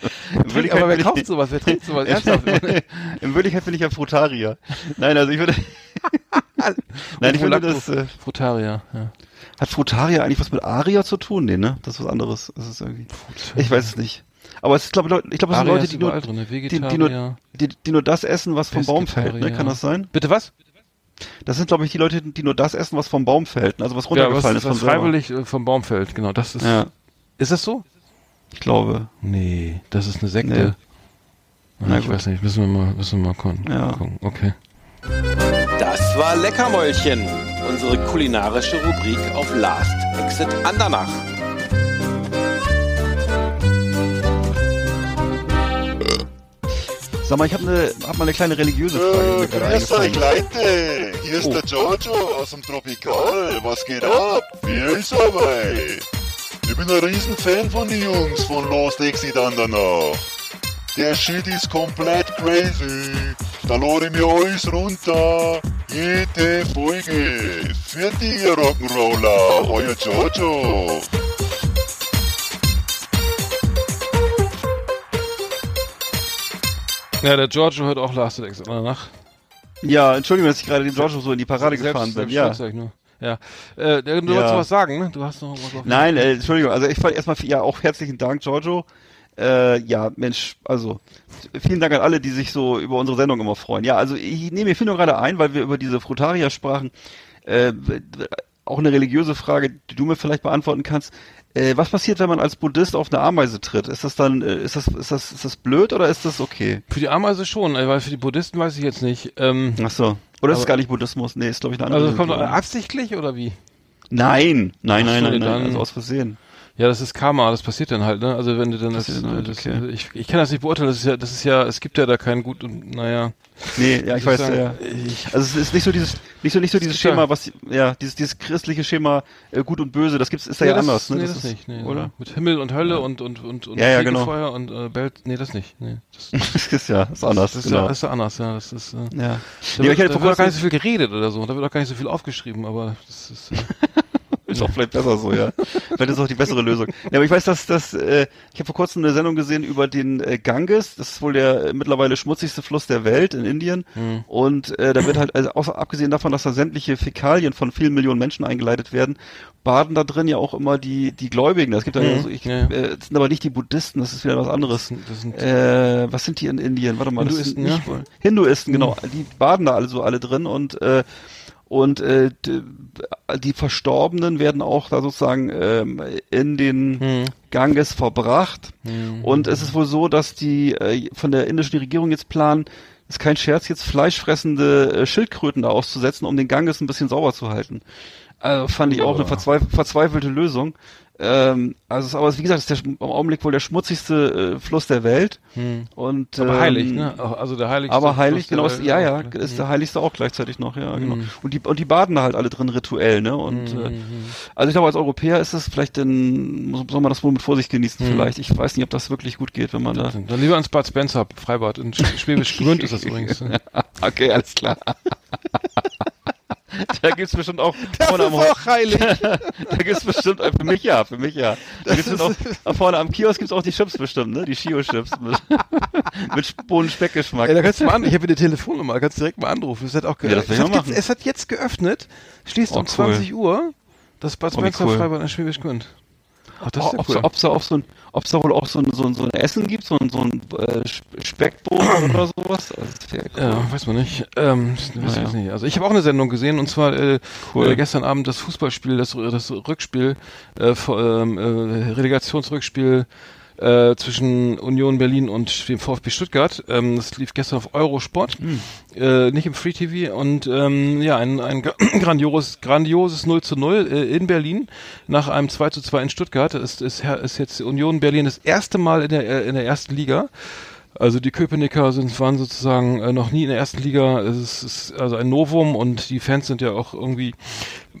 Aber wer kauft sowas? Wer trinkt sowas? Ernsthaft? In Wirklichkeit bin ich ja Frutarier. Nein, also ich würde... Nein, ich würde das... Frutarier, ja. Hat Frutarier eigentlich was mit Aria zu tun? Nee, ne? Das ist was anderes. Das ist irgendwie... Ich weiß es nicht. Aber es ist, ich glaube, es sind Leute, die nur das essen, was vom Baum fällt. Ne? Kann das sein? Bitte was? Das sind, glaube ich, die Leute, die nur das essen, was vom Baum fällt. Also was runtergefallen ist. Was freiwillig vom Baum fällt, genau. Das ist... Ja. Ist das so? Ich glaube. Nee, das ist eine Sekte. Nee. Na, ich weiß nicht, müssen wir mal gucken. Ja. Okay. Das war Leckermäulchen, unsere kulinarische Rubrik auf Last Exit Andernach. Sag mal, ich hab mal eine kleine religiöse Frage. Grüß euch, Leute. Hier ist der Giorgio aus dem Tropikal. Was geht ab? Wie ist dabei? Ich bin ein Riesenfan von den Jungs von Lost Exit Andernach. Der Shit ist komplett crazy. Da lade ich mir alles runter. Jede Folge. Für die Rock'n'Roller. Euer Giorgio. Ja, der Giorgio hört auch Lost Exit Andernach. Ja, Entschuldigung, dass ich gerade dem Giorgio so in die Parade gefahren bin. Ja. Ja, du wolltest noch was sagen, ne? Du hast noch was auf. Nein, Entschuldigung, also ich fand erstmal auch herzlichen Dank, Giorgio. Ja, Mensch, also vielen Dank an alle, die sich so über unsere Sendung immer freuen. Ja, also ich nehme mir viel nur gerade ein, weil wir über diese Frutarier sprachen. Auch eine religiöse Frage, die du mir vielleicht beantworten kannst. Was passiert, wenn man als Buddhist auf eine Ameise tritt? Ist das dann, ist das blöd oder ist das okay? Für die Ameise schon, weil für die Buddhisten weiß ich jetzt nicht. Ach so. Oder ist es gar nicht Buddhismus? Nee, ist glaube ich eine andere. Also das kommt absichtlich oder wie? Nein, also aus Versehen. Ja, das ist Karma, das passiert dann halt, ne? Also wenn du dann okay. Ich kann das nicht beurteilen, das ist ja, es gibt ja da kein Gut und naja. Nee, ja, ich weiß sagen, ja. Also es ist nicht so dieses Schema, was dieses christliche Schema Gut und Böse, das gibt's ist ja, da ja das, anders, ne? Nee, das ist nicht, nee, oder? Mit Himmel und Hölle und ja, genau. Feuer und Welt, nee, das nicht. Nee, das ist ja, ist anders, das ist genau. Ja, ist ja anders, ja, das ist ja. Nee, ich hätte vor kurzem gar nicht so viel geredet oder so, da wird auch gar nicht so viel aufgeschrieben, aber das ist ist auch vielleicht besser so, ja. Vielleicht ist auch die bessere Lösung. Ja, aber ich weiß, dass ich habe vor kurzem eine Sendung gesehen über den Ganges. Das ist wohl der mittlerweile schmutzigste Fluss der Welt in Indien. Mhm. Und da wird halt, also abgesehen davon, dass da sämtliche Fäkalien von vielen Millionen Menschen eingeleitet werden, baden da drin ja auch immer die Gläubigen. Das gibt also, das sind aber nicht die Buddhisten, das ist wieder was anderes. Was sind die in Indien? Warte mal, Hinduisten, das sind nicht Hinduisten, genau. Die baden da also alle drin und die Verstorbenen werden auch da sozusagen in den Ganges verbracht. Und es ist wohl so, dass die von der indischen Regierung jetzt planen, ist kein Scherz, jetzt fleischfressende Schildkröten da auszusetzen, um den Ganges ein bisschen sauber zu halten. Also fand ich auch eine verzweifelte Lösung. Aber wie gesagt, ist im Augenblick wohl der schmutzigste Fluss der Welt. Und, aber heilig, ne? Also der heiligste. Aber heilig, Fluss genau. Ist der heiligste auch gleichzeitig noch, ja, genau. Und die baden da halt alle drin rituell, ne? Und, also ich glaube, als Europäer ist das vielleicht soll man das wohl mit Vorsicht genießen, vielleicht. Ich weiß nicht, ob das wirklich gut geht, wenn man da. Dann lieber ans Bad Spencer, Freibad. In Schwäbisch Gmünd ist das übrigens. Ne? Okay, alles klar. Da gibt es bestimmt auch... Das vorne ist am, auch heilig. Da gibt es bestimmt... Für mich ja, für mich ja. Da gibt's auch, vorne am Kiosk gibt es auch die Chips bestimmt, ne? Die Chio-Chips mit Bohnen-Speckgeschmack. Da kannst du mal ich habe die Telefonnummer, kannst direkt mal anrufen. Es hat auch es hat jetzt geöffnet, schließt um 20 Uhr. Das Bad Münster Freibad in Schwäbisch Gmünd. Ach, das ist ja cool. Ob es da auch so ein Essen gibt, so ein Speckbohnen oder sowas? Also, cool. Ja, weiß man nicht. Weiß nicht. Also ich habe auch eine Sendung gesehen und zwar gestern Abend das Fußballspiel, das Rückspiel, Relegationsrückspiel zwischen Union Berlin und dem VfB Stuttgart. Das lief gestern auf Eurosport, nicht im Free TV und ein grandioses 0:0 in Berlin nach einem 2:2 in Stuttgart. Ist jetzt Union Berlin das erste Mal in der ersten Liga. Also die Köpenicker waren sozusagen noch nie in der ersten Liga. Es ist also ein Novum und die Fans sind ja auch irgendwie,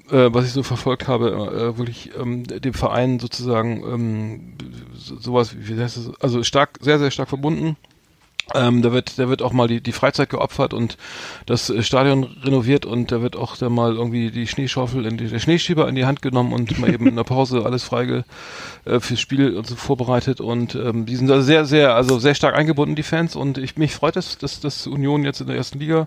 was ich so verfolgt habe, wirklich dem Verein sozusagen sowas, wie heißt das, also stark, sehr, sehr stark verbunden. Da wird auch mal die Freizeit geopfert und das Stadion renoviert und da wird auch dann mal irgendwie die Schneeschaufel, der Schneeschieber in die Hand genommen und mal eben in der Pause alles fürs Spiel und so vorbereitet und die sind da sehr, sehr, also sehr stark eingebunden, die Fans und mich freut es, dass Union jetzt in der ersten Liga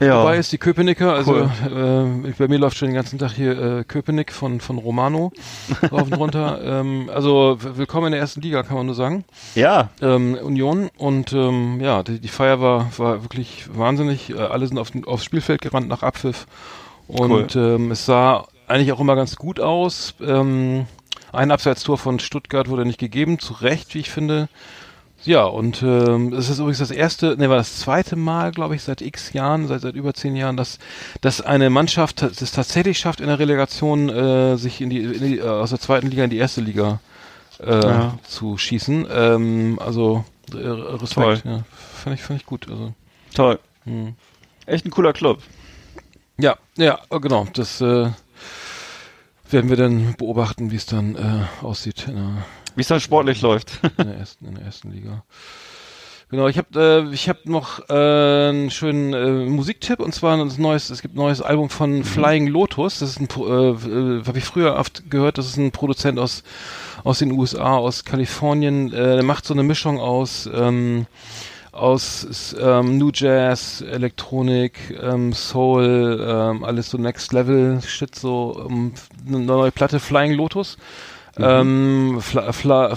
dabei ist, die Köpenicker, also cool. Bei mir läuft schon den ganzen Tag hier Köpenick von Romano rauf und runter, also willkommen in der ersten Liga, kann man nur sagen. Ja. Union und die Feier war wirklich wahnsinnig. Alle sind aufs Spielfeld gerannt nach Abpfiff. Und cool. Es sah eigentlich auch immer ganz gut aus. Ein Abseitstor von Stuttgart wurde nicht gegeben, zu Recht, wie ich finde. Ja, und es ist übrigens das zweite Mal, glaube ich, seit x Jahren, seit über 10 Jahren, dass eine Mannschaft es tatsächlich schafft, in der Relegation sich aus der zweiten Liga in die erste Liga zu schießen. Also Respekt, toll. Ja. Fand ich gut. Also. Toll. Echt ein cooler Club. Ja, genau. Das werden wir dann beobachten, wie es dann aussieht. Wie es dann sportlich läuft. In der ersten Liga. Genau, ich hab noch einen schönen Musiktipp und zwar es gibt ein neues Album von Flying Lotus. Das ist habe ich früher oft gehört, das ist ein Produzent aus den USA, aus Kalifornien. Der macht so eine Mischung aus New Jazz, Elektronik, Soul, alles so Next Level Shit, so eine neue Platte Flying Lotus. Flamagra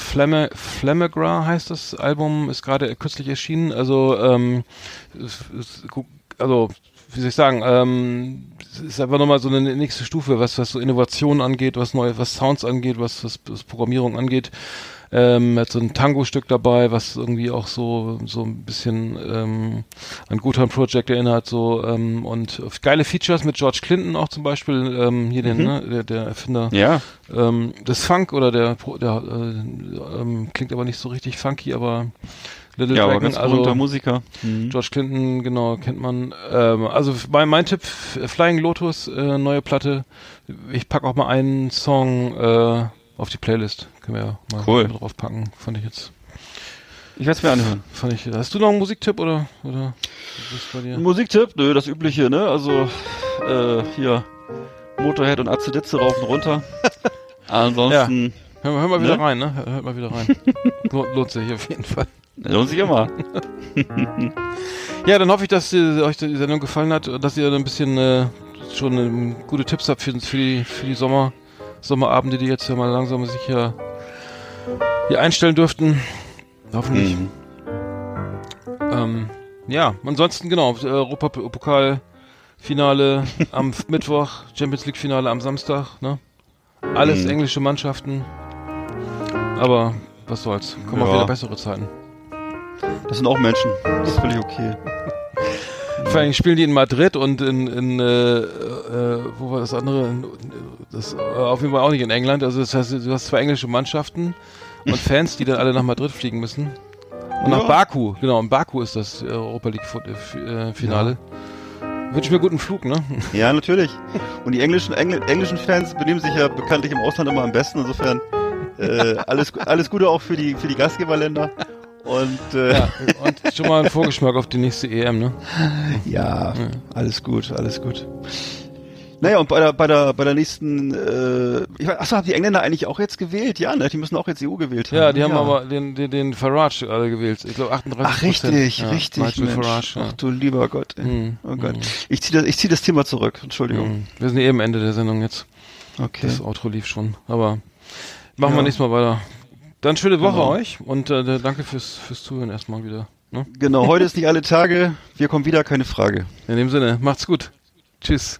heißt das Album, ist gerade kürzlich erschienen, also wie soll ich sagen, ist einfach nochmal so eine nächste Stufe, was so Innovation angeht, was Neues, was Sounds angeht, was Programmierung angeht. Hat so ein Tango-Stück dabei, was irgendwie auch so ein bisschen an Guthorn Project erinnert, und geile Features mit George Clinton auch zum Beispiel, hier der Erfinder des Funk oder der klingt aber nicht so richtig funky, aber Little Dragon, aber ganz guter Musiker. George Clinton, genau, kennt man. Also mein Tipp, Flying Lotus, neue Platte. Ich packe auch mal einen Song auf die Playlist. Können wir ja mal drauf packen. Fand ich jetzt. Ich werde es mir anhören. Hast du noch einen Musiktipp oder was ist bei dir? Musiktipp? Nö, das übliche, ne? Also hier Motorhead und Atze Ditze rauf und runter. Ansonsten... Ja. Hör mal wieder rein, ne? Hört mal wieder rein. Lohnt sich auf jeden Fall. Lohnt sich immer. Ja, dann hoffe ich, dass euch die Sendung gefallen hat, dass ihr ein bisschen schon gute Tipps habt für die Sommerabende, die jetzt ja mal langsam sich ja hier einstellen dürften. Hoffentlich. Ja, ansonsten genau, Europapokalfinale am Mittwoch, Champions League Finale am Samstag, ne? Alles englische Mannschaften. Aber was soll's, kommen auch wieder bessere Zeiten. Das sind auch Menschen, das ist völlig okay. Vor allem spielen die in Madrid und in wo war das andere? Auf jeden Fall auch nicht in England. Also das heißt, du hast 2 englische Mannschaften und Fans, die dann alle nach Madrid fliegen müssen. Und nach Baku, genau. In Baku ist das Europa League Finale. Ja. Wünsche ich mir guten Flug, ne? Ja, natürlich. Und die englischen Fans benehmen sich ja bekanntlich im Ausland immer am besten. Insofern alles Gute auch für die Gastgeberländer. Und schon mal ein Vorgeschmack auf die nächste EM, ne? Ja, alles gut, alles gut. Naja, und bei der nächsten, haben die Engländer eigentlich auch jetzt gewählt? Ja, ne? Die müssen auch jetzt EU gewählt haben. Ja, die haben aber den Farage alle gewählt. Ich glaube 38%. Ach, richtig, ja, richtig, Mensch. Farage, ja. Ach du lieber Gott, ey. Oh Gott. Ich zieh das Thema zurück, Entschuldigung. Wir sind eben Ende der Sendung jetzt. Okay. Das Outro lief schon, aber machen wir nächstes Mal weiter. Dann schöne Woche euch und danke fürs Zuhören erstmal wieder. Ne? Genau, heute ist nicht alle Tage, wir kommen wieder, keine Frage. In dem Sinne, macht's gut. Tschüss.